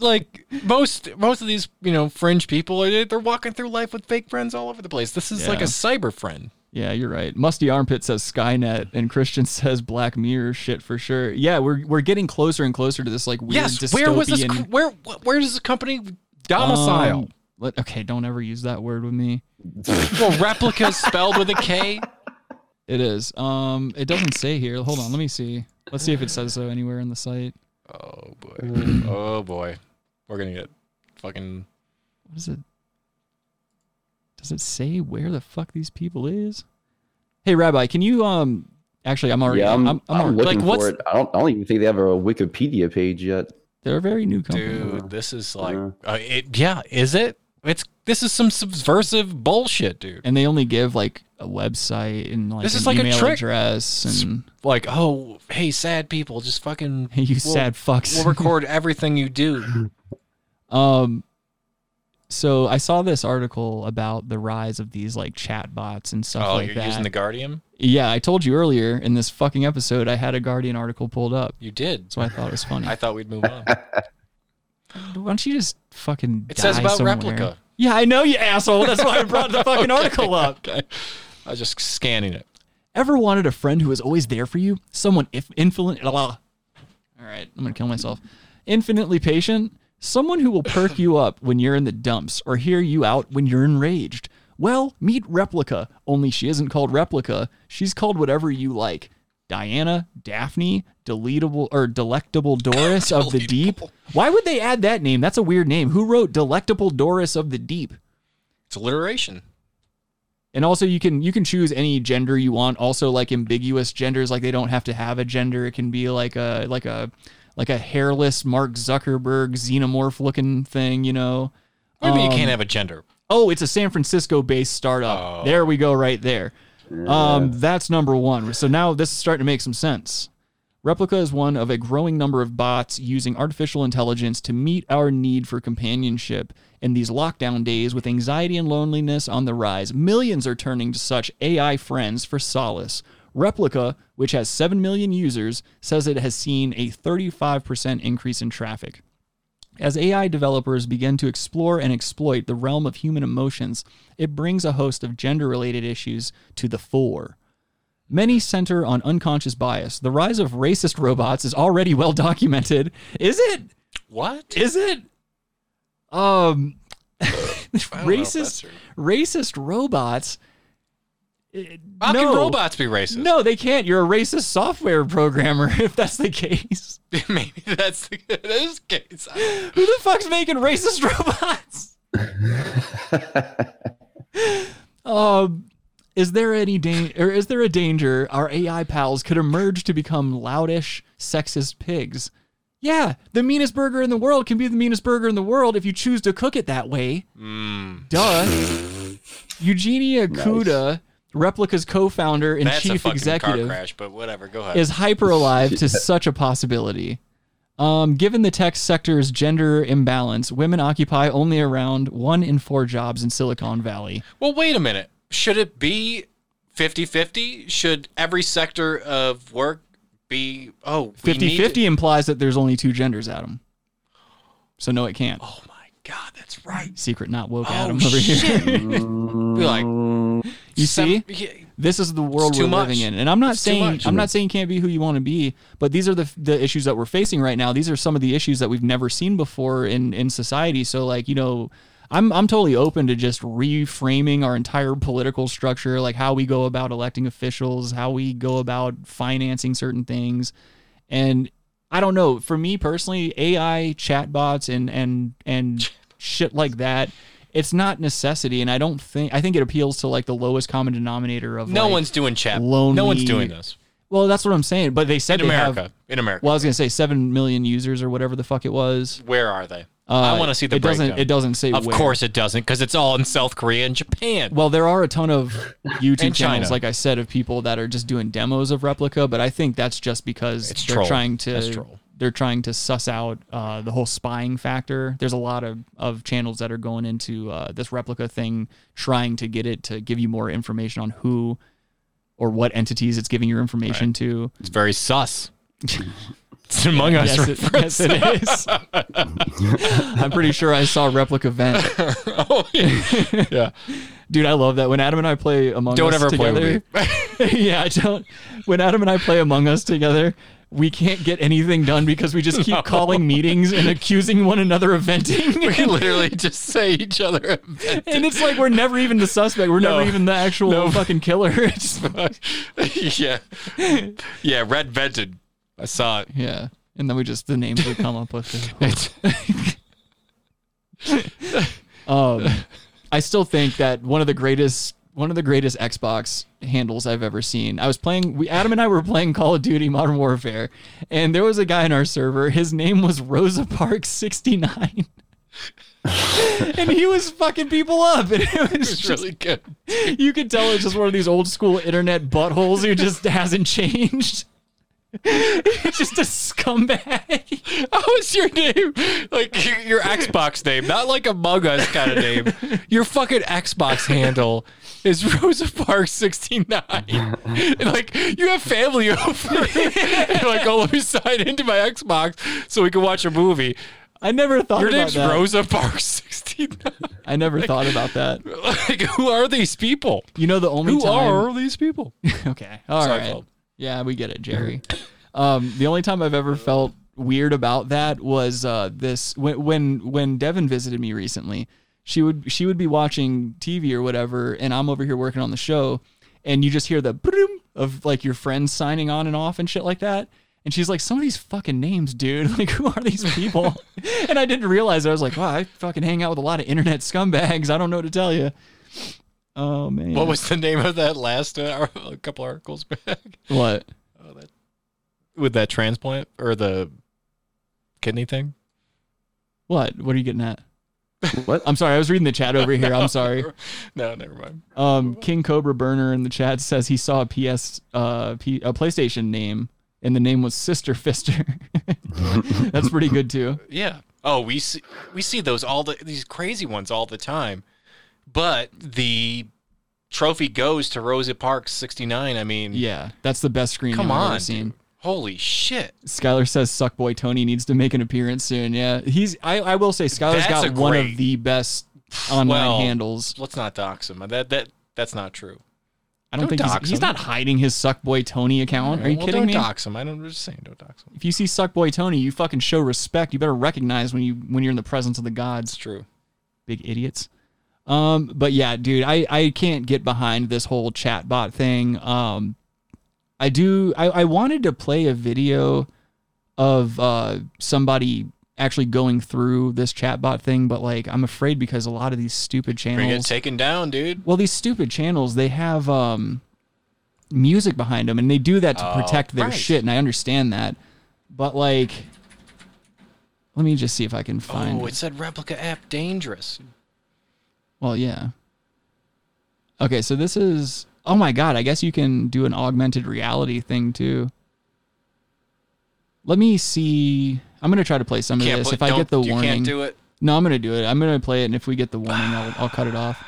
Like most of these, you know, fringe people, they're walking through life with fake friends all over the place. This is like a cyber friend. Yeah, you're right. Musty Armpit says Skynet, and Christian says Black Mirror shit for sure. Yeah, we're getting closer and closer to this like weird dystopian. Where does this company domicile? Okay, don't ever use that word with me. Well, Replica is spelled with a K. It is. It doesn't say here. Hold on, let me see. Let's see if it says so anywhere on the site. Oh boy. Oh boy. We're gonna get fucking. What is it? Does it say where the fuck these people is? Hey, Rabbi, can you actually? I'm already looking for it. I don't even think they have a Wikipedia page yet. They're a very new company. Dude, this is like, is it? This is some subversive bullshit, dude. And they only give like a website and like an email address and like, oh, hey, sad people, just fucking sad fucks. We'll record everything you do. So I saw this article about the rise of these like chat bots and stuff like that. Oh, you're using the Guardian? Yeah, I told you earlier in this fucking episode I had a Guardian article pulled up. You did. So I thought it was funny. I thought we'd move on. Why don't you just fucking die somewhere? It says about Replica. Yeah, I know, you asshole. That's why I brought the fucking article up. Okay. I was just scanning it. Ever wanted a friend who was always there for you? Someone infinite. All right, I'm going to kill myself. Infinitely patient? Someone who will perk you up when you're in the dumps or hear you out when you're enraged. Well, meet Replica, only she isn't called Replica. She's called whatever you like. Diana, Daphne, Delectable Doris of the Deep. Why would they add that name? That's a weird name. Who wrote Delectable Doris of the Deep? It's alliteration. And also you can choose any gender you want. Also like ambiguous genders, like they don't have to have a gender. It can be like a hairless Mark Zuckerberg xenomorph-looking thing, you know. Maybe you can't have a gender. Oh, it's a San Francisco-based startup. Oh. There we go, right there. Yeah. That's number one. So now this is starting to make some sense. Replica is one of a growing number of bots using artificial intelligence to meet our need for companionship. In these lockdown days, with anxiety and loneliness on the rise, millions are turning to such AI friends for solace. Replica, which has 7 million users, says it has seen a 35% increase in traffic. As AI developers begin to explore and exploit the realm of human emotions, it brings a host of gender-related issues to the fore. Many center on unconscious bias. The rise of racist robots is already well documented. Is it? What? Is it? Racist robots... How can robots be racist? No, they can't. You're a racist software programmer if that's the case. Maybe that is the case. Who the fuck's making racist robots? Is there a danger our AI pals could emerge to become loudish, sexist pigs? Yeah, the meanest burger in the world can be the meanest burger in the world if you choose to cook it that way. Duh. Eugenia Kuda... Nice. Replica's co-founder and chief executive is hyper alive to such a possibility. Given the tech sector's gender imbalance, women occupy only around 1 in 4 jobs in Silicon Valley. Well, wait a minute. Should it be 50-50? Should every sector of work be... 50-50 implies that there's only 2 genders, Adam. So no, it can't. Oh, my God, that's right. Secret not woke Adam over here. Be like... You see, this is the world we're living in, and I'm not saying you can't be who you want to be, but these are the issues that we're facing right now. These are some of the issues that we've never seen before in society. So, like, you know, I'm totally open to just reframing our entire political structure, like how we go about electing officials, how we go about financing certain things, and I don't know. For me personally, AI chatbots and shit like that. It's not necessity, and I think it appeals to like the lowest common denominator of no one's doing chat. Lonely. No one's doing this. Well, that's what I'm saying. But they said in America. Well, I was gonna say 7 million users or whatever the fuck it was. Where are they? I want to see the breakdown. It doesn't say. Of course, it doesn't, because it's all in South Korea and Japan. Well, there are a ton of YouTube channels, like I said, of people that are just doing demos of Replica. But I think that's just because they're trying to suss out the whole spying factor. There's a lot of channels that are going into this Replica thing, trying to get it to give you more information on who or what entities it's giving your information to. It's very sus. It's Among Us. Yes, it is. I'm pretty sure I saw Replica vent. Oh, yeah. Yeah. Dude, I love that. When Adam and I play Among Us together. Don't ever play with me. Yeah, I don't. When Adam and I play Among Us together, we can't get anything done because we just keep calling meetings and accusing one another of venting. We literally just say each other. And it's like we're never even the suspect. We're never even the actual fucking killer. Yeah. Yeah, Red vented. I saw it. Yeah. And then we just, the names would come up with it. I still think that one of the greatest Xbox handles I've ever seen. I was playing, Adam and I were playing Call of Duty: Modern Warfare, and there was a guy in our server. His name was Rosa Parks 69, and he was fucking people up. And it was just, really good. You could tell it's just one of these old school internet buttholes who just hasn't changed. It's just a scumbag. Oh, it's your name. Like your Xbox name, not like Among Us kind of name. Your fucking Xbox handle is Rosa Parks 69. And like you have family over and like, oh, let me sign into my Xbox so we can watch a movie. I never thought about that. Your name's Rosa Parks 69. I never thought about that. Like, who are these people? You know, the only time. Who are these people? Okay. All right. Yeah, we get it, Jerry. The only time I've ever felt weird about that was when Devin visited me recently. She would be watching TV or whatever, and I'm over here working on the show, and you just hear the boom of like your friends signing on and off and shit like that. And she's like, some of these fucking names, dude. Like, who are these people? And I didn't realize. I was like, wow, I fucking hang out with a lot of internet scumbags. I don't know what to tell you. Oh, man. What was the name of that last a couple articles back? What? Oh, that with that transplant or the kidney thing? What? What are you getting at? What? I'm sorry. I was reading the chat over here. I'm sorry. No, never mind. King Cobra Burner in the chat says he saw a PlayStation name, and the name was Sister Fister. That's pretty good, too. Yeah. Oh, we see those these crazy ones all the time. But the trophy goes to Rosa Parks 69. I mean, yeah, that's the best screen I've ever seen. Dude. Holy shit! Skylar says Suckboy Tony needs to make an appearance soon. Yeah, he's. I will say Skylar's got one of the best online handles. Let's not dox him. That's not true. I don't think he's not hiding his Suckboy Tony account. Are you kidding me? Don't dox him. I'm just saying, don't dox him. If you see Suckboy Tony, you fucking show respect. You better recognize when you're in the presence of the gods. It's true. Big idiots. But yeah, dude, I can't get behind this whole chatbot thing. I wanted to play a video of somebody actually going through this chatbot thing, but like I'm afraid because a lot of these stupid channels get taken down, dude. Well, these stupid channels, they have music behind them, and they do that to protect their shit, and I understand that. But like, let me just see if I can find. Oh, it said Replica app dangerous. Well, yeah. Okay, so this is... Oh, my God. I guess you can do an augmented reality thing, too. Let me see... I'm going to try to play some of this. If I get the warning... You can't do it? No, I'm going to do it. I'm going to play it, and if we get the warning, I'll cut it off.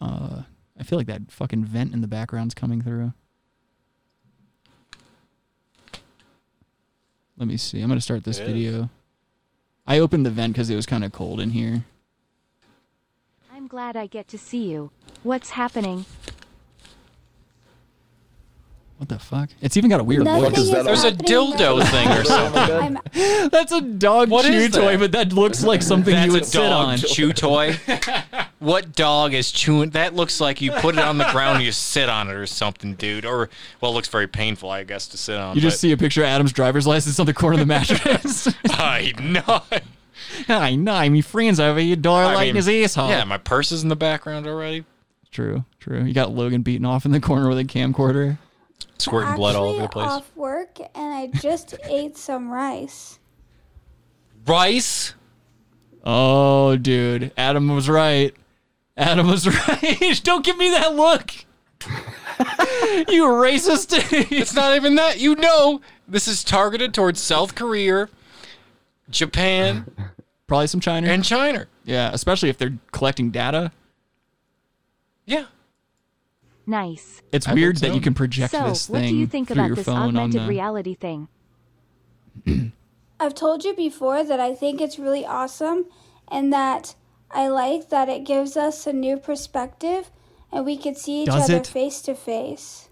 I feel like that fucking vent in the background's coming through. Let me see. I'm going to start this video. I opened the vent because it was kind of cold in here. I'm glad I get to see you. What's happening? What the fuck? It's even got a weird voice. There's a dildo thing or something. That's a dog chew toy, but that looks like something you would sit on. That's a dog chew toy? What dog is chewing? That looks like you put it on the ground and you sit on it or something, dude. Or, well, it looks very painful, I guess, to sit on. You just see a picture of Adam's driver's license on the corner of the mattress. I know. I mean, friends over here, door lighting his asshole. Yeah, my purse is in the background already. True. You got Logan beaten off in the corner with a camcorder. Squirting blood all over the place. I'm off work and I just ate some rice. Rice? Oh, dude. Adam was right. Don't give me that look. You racist. It's not even that. You know, this is targeted towards South Korea, Japan. Probably some China. And China. Yeah, especially if they're collecting data. Yeah. Nice. It's weird that you can project this thing through your phone. So, what do you think about this augmented reality thing? I've told you before that I think it's really awesome and that I like that it gives us a new perspective and we could see each other face to face.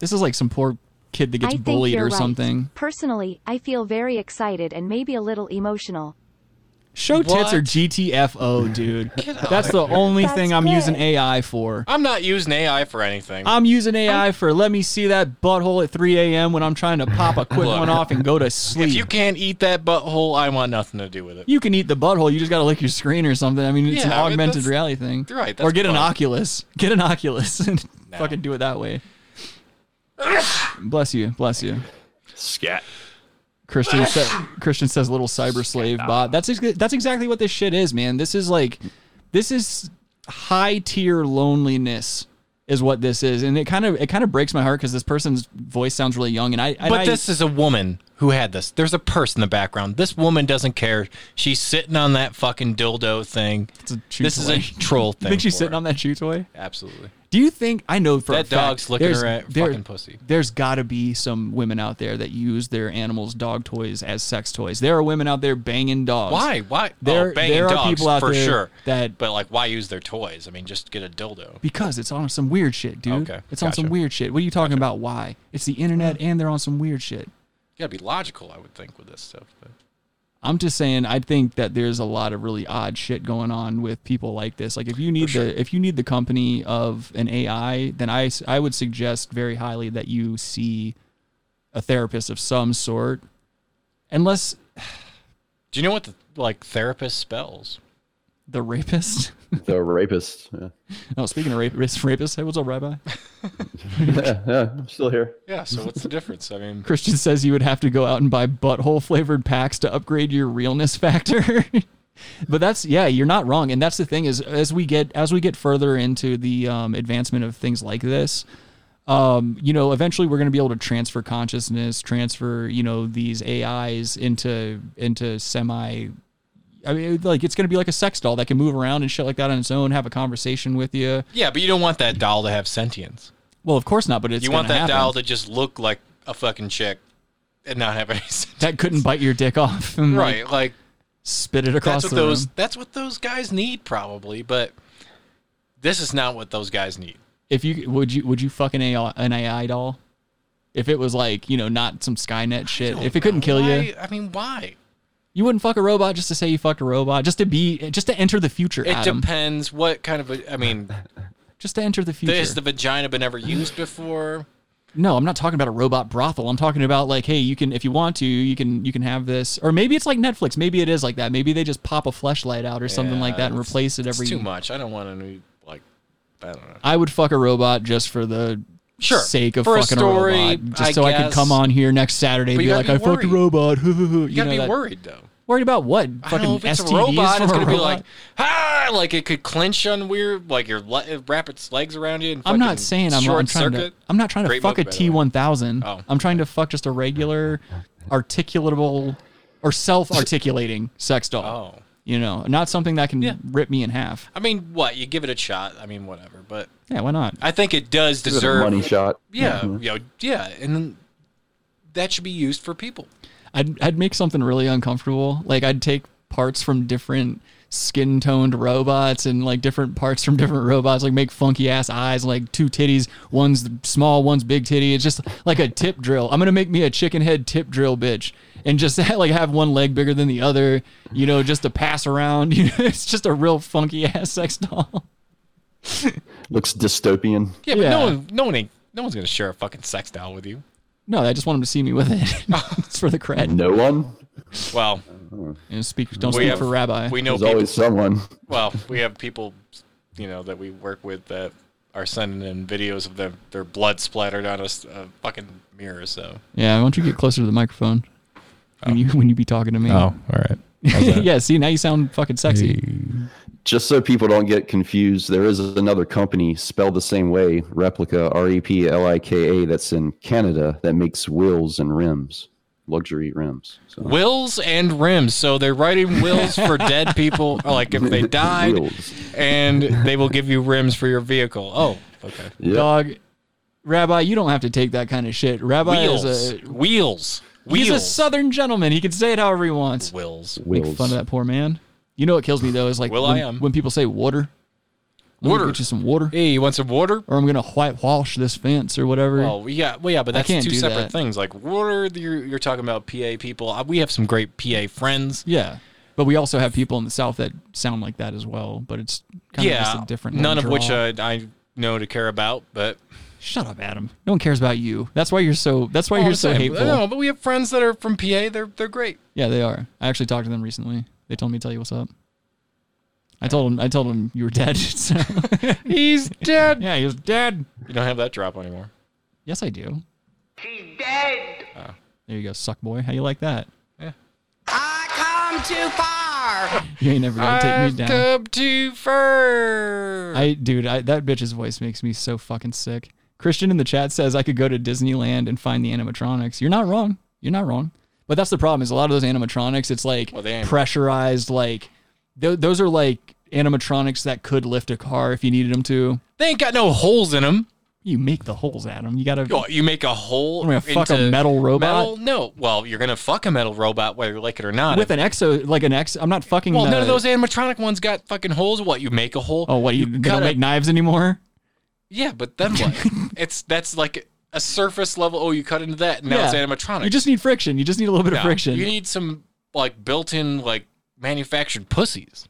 This is like some poor kid that gets bullied or something. Personally, I feel very excited and maybe a little emotional. Show tits or GTFO, dude. That's the only thing I'm using AI for. I'm not using AI for anything. I'm using AI for let me see that butthole at 3 a.m. when I'm trying to pop a quick one off and go to sleep. If you can't eat that butthole, I want nothing to do with it. You can eat the butthole. You just got to lick your screen or something. I mean, it's an augmented reality thing. Right. Or get an Oculus. Get an Oculus and fucking do it that way. Bless you. Bless you. Scat. Christian says little cyber slave bot. That's exactly what this shit is, man. This is high tier loneliness is what this is. And it kind of breaks my heart because this person's voice sounds really young. But this is a woman who had this. There's a purse in the background. This woman doesn't care. She's sitting on that fucking dildo thing. This is a troll thing. You think she's sitting on that chew toy? Absolutely. Do you think, I know for a fact, that dog's licking her at fucking pussy. There's got to be some women out there that use their animals' dog toys as sex toys. There are women out there banging dogs. Why? There are people out there for sure. But like, why use their toys? I mean, just get a dildo. Because it's on some weird shit, dude. Okay, it's on some weird shit. What are you talking about? Why? It's the internet and they're on some weird shit. You got to be logical, I would think, with this stuff. But I'm just saying, I think that there's a lot of really odd shit going on with people like this. Like, if you need the company of an AI, then I would suggest very highly that you see a therapist of some sort. Unless, do you know what therapist spells? The rapist. The rapist. Yeah. No, speaking of rapists, hey, what's up, Rabbi? yeah, I'm still here. Yeah, so what's the difference? I mean, Christian says you would have to go out and buy butthole flavored packs to upgrade your realness factor. But you're not wrong, and that's the thing is as we get further into the advancement of things like this, eventually we're going to be able to transfer consciousness, these AIs into it's going to be like a sex doll that can move around and shit like that on its own, have a conversation with you. Yeah, but you don't want that doll to have sentience. Well, of course not, but it's going to happen. You want that doll to just look like a fucking chick and not have any sentience. That couldn't bite your dick off. And right, like spit it across the room. That's what those guys need probably, but this is not what those guys need. If you would you fuck an AI doll? If it was like, not some Skynet shit. If it couldn't kill you. I mean, why? You wouldn't fuck a robot just to say you fucked a robot, just to enter the future. It depends what kind of just to enter the future. Has the vagina been ever used before? No, I'm not talking about a robot brothel. I'm talking about like, hey, you can, if you want to, you can have this, or maybe it's like Netflix. Maybe it is like that. Maybe they just pop a fleshlight out or something like that and replace it every. It's too much. I don't want to I don't know. I would fuck a robot just for the. Sure. Sake of fucking a robot. Just so I could come on here next Saturday and be like, I fucked a robot. You gotta be worried, though. Worried about what? Fucking STDs. A robot is gonna be like, ha! Like it could clinch on weird, like your wrap its legs around you. And I'm not saying I'm not trying to fuck a T1000. I'm trying to fuck just a regular, articulatable, or self-articulating sex doll. Oh. Not something that can rip me in half. I mean, what? You give it a shot. I mean, whatever, but... Yeah, why not? I think it does deserve... a money shot. Yeah, mm-hmm. And that should be used for people. I'd make something really uncomfortable. Like, I'd take parts from different skin-toned robots and, like, different parts from different robots, like, make funky-ass eyes, like, two titties. One's small, one's big titty. It's just like a tip drill. I'm going to make me a chicken head tip drill, bitch. And just like have one leg bigger than the other, just to pass around. It's just a real funky ass sex doll. Looks dystopian. Yeah, but no one's gonna share a fucking sex doll with you. No, I just want them to see me with it. It's for the cred. No one. Well, don't speak for Rabbi. We know there's always someone. Well, we have people, that we work with that are sending in videos of their blood splattered on a fucking mirror. So yeah, why don't you get closer to the microphone? When you be talking to me. Oh, all right. Yeah, see, now you sound fucking sexy. Just so people don't get confused, there is another company spelled the same way, Replica, R-E-P-L-I-K-A, that's in Canada that makes wheels and rims. luxury rims. So. Wills and rims. So they're writing wills for dead people, like if they died, and they will give you rims for your vehicle. Oh, okay. Yep. Dog, Rabbi, you don't have to take that kind of shit. Rabbi wheels. Is a... Wheels. Wheels. He's a Southern gentleman. He can say it however he wants. Wills. Make fun of that poor man. You know what kills me, though, is like when people say water. Water. Get you some water. Hey, you want some water? Or I'm gonna whitewash this fence or whatever. Oh, yeah, well, yeah, but that's two separate things. Like water, you're talking about PA people. We have some great PA friends. Yeah, but we also have people in the South that sound like that as well. But it's kind of just a different. None of which I know to care about. But shut up, Adam. No one cares about you. That's why you're so. That's why you're so hateful. No, but we have friends that are from PA. They're great. Yeah, they are. I actually talked to them recently. They told me to tell you what's up. I told him you were dead. So. He's dead. Yeah, he's dead. You don't have that drop anymore. Yes, I do. He's dead. Oh. There you go, suck boy. How you like that? Yeah. I come too far. You ain't never gonna take me down. I come too far. That bitch's voice makes me so fucking sick. Christian in the chat says I could go to Disneyland and find the animatronics. You're not wrong. You're not wrong. But that's the problem is a lot of those animatronics, it's like pressurized, like... Those are like animatronics that could lift a car if you needed them to. They ain't got no holes in them. You make the holes, Adam. You make a hole. I'm gonna fuck a metal robot. Metal? No. Well, you're gonna fuck a metal robot whether you like it or not. With I'm not fucking. Well, none of those animatronic ones got fucking holes. What? You make a hole? Oh, what? They don't make knives anymore. Yeah, but then what? That's like a surface level. Oh, you cut into that, and now it's animatronic. You just need friction. You just need a little bit of friction. You need some like built-in like. Manufactured pussies.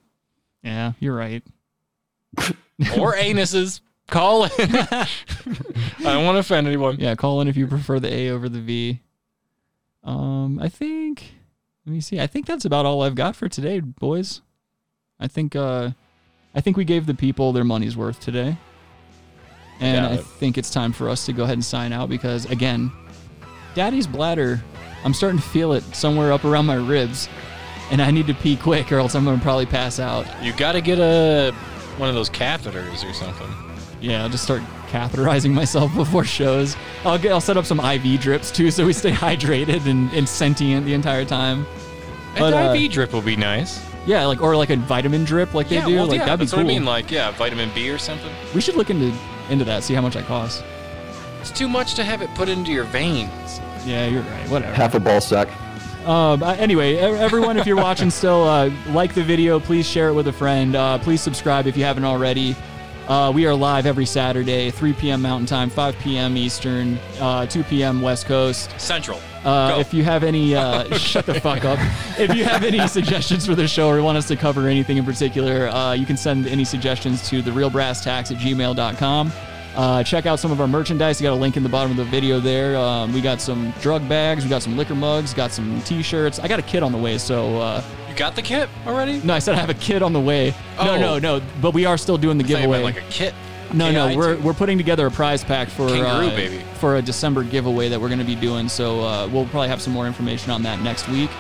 Yeah, you're right. Or anuses. Call in. I don't want to offend anyone. Yeah, call in if you prefer the A over the V. Let me see. I think that's about all I've got for today, boys. I think we gave the people their money's worth today. And I think it's time for us to go ahead and sign out because, again, Daddy's bladder, I'm starting to feel it somewhere up around my ribs. And I need to pee quick, or else I'm gonna probably pass out. You gotta get one of those catheters or something. Yeah, I'll just start catheterizing myself before shows. I'll set up some IV drips too, so we stay hydrated and sentient the entire time. An IV drip will be nice. Yeah, or a vitamin drip, like they do. Well, that'd be cool. What I mean, vitamin B or something. We should look into that, see how much that costs. It's too much to have it put into your veins. Yeah, you're right. Whatever. Half a ball sack. Anyway, everyone, if you're watching still, like the video, please share it with a friend. Please subscribe if you haven't already. We are live every Saturday, 3 p.m. Mountain Time, 5 p.m. Eastern, 2 p.m. West Coast. Central. If you have any, shut the fuck up. If you have any suggestions for the show or want us to cover anything in particular, you can send any suggestions to therealbrasstacks@gmail.com. Check out some of our merchandise. You got a link in the bottom of the video there. We got some drug bags. We got some liquor mugs. Got some T-shirts. I got a kit on the way, so... you got the kit already? No, I said I have a kit on the way. Oh. No. But we are still doing the giveaway. Like a kit? No. We're putting together a prize pack for Kangaroo, baby. For a December giveaway that we're going to be doing, so we'll probably have some more information on that next week.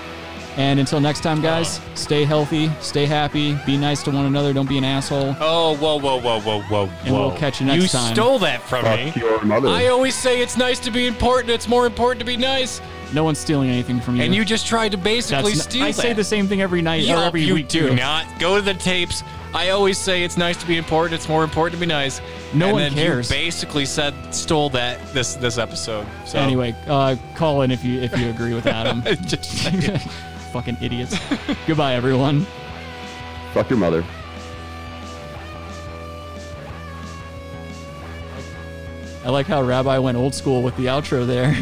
And until next time, guys, stay healthy, stay happy, be nice to one another, don't be an asshole. Oh, whoa. And we'll catch you next time. You stole that from me. Your mother. I always say it's nice to be important, it's more important to be nice. No one's stealing anything from you. And you just tried to basically steal that. I say the same thing every night or every week, too. You do not. Go to the tapes. I always say it's nice to be important, it's more important to be nice. No one cares. You basically stole that this episode. So. Anyway, call in if you agree with Adam. Just saying. Fucking idiots. Goodbye, everyone. Fuck your mother. I like how Rabbi went old school with the outro there.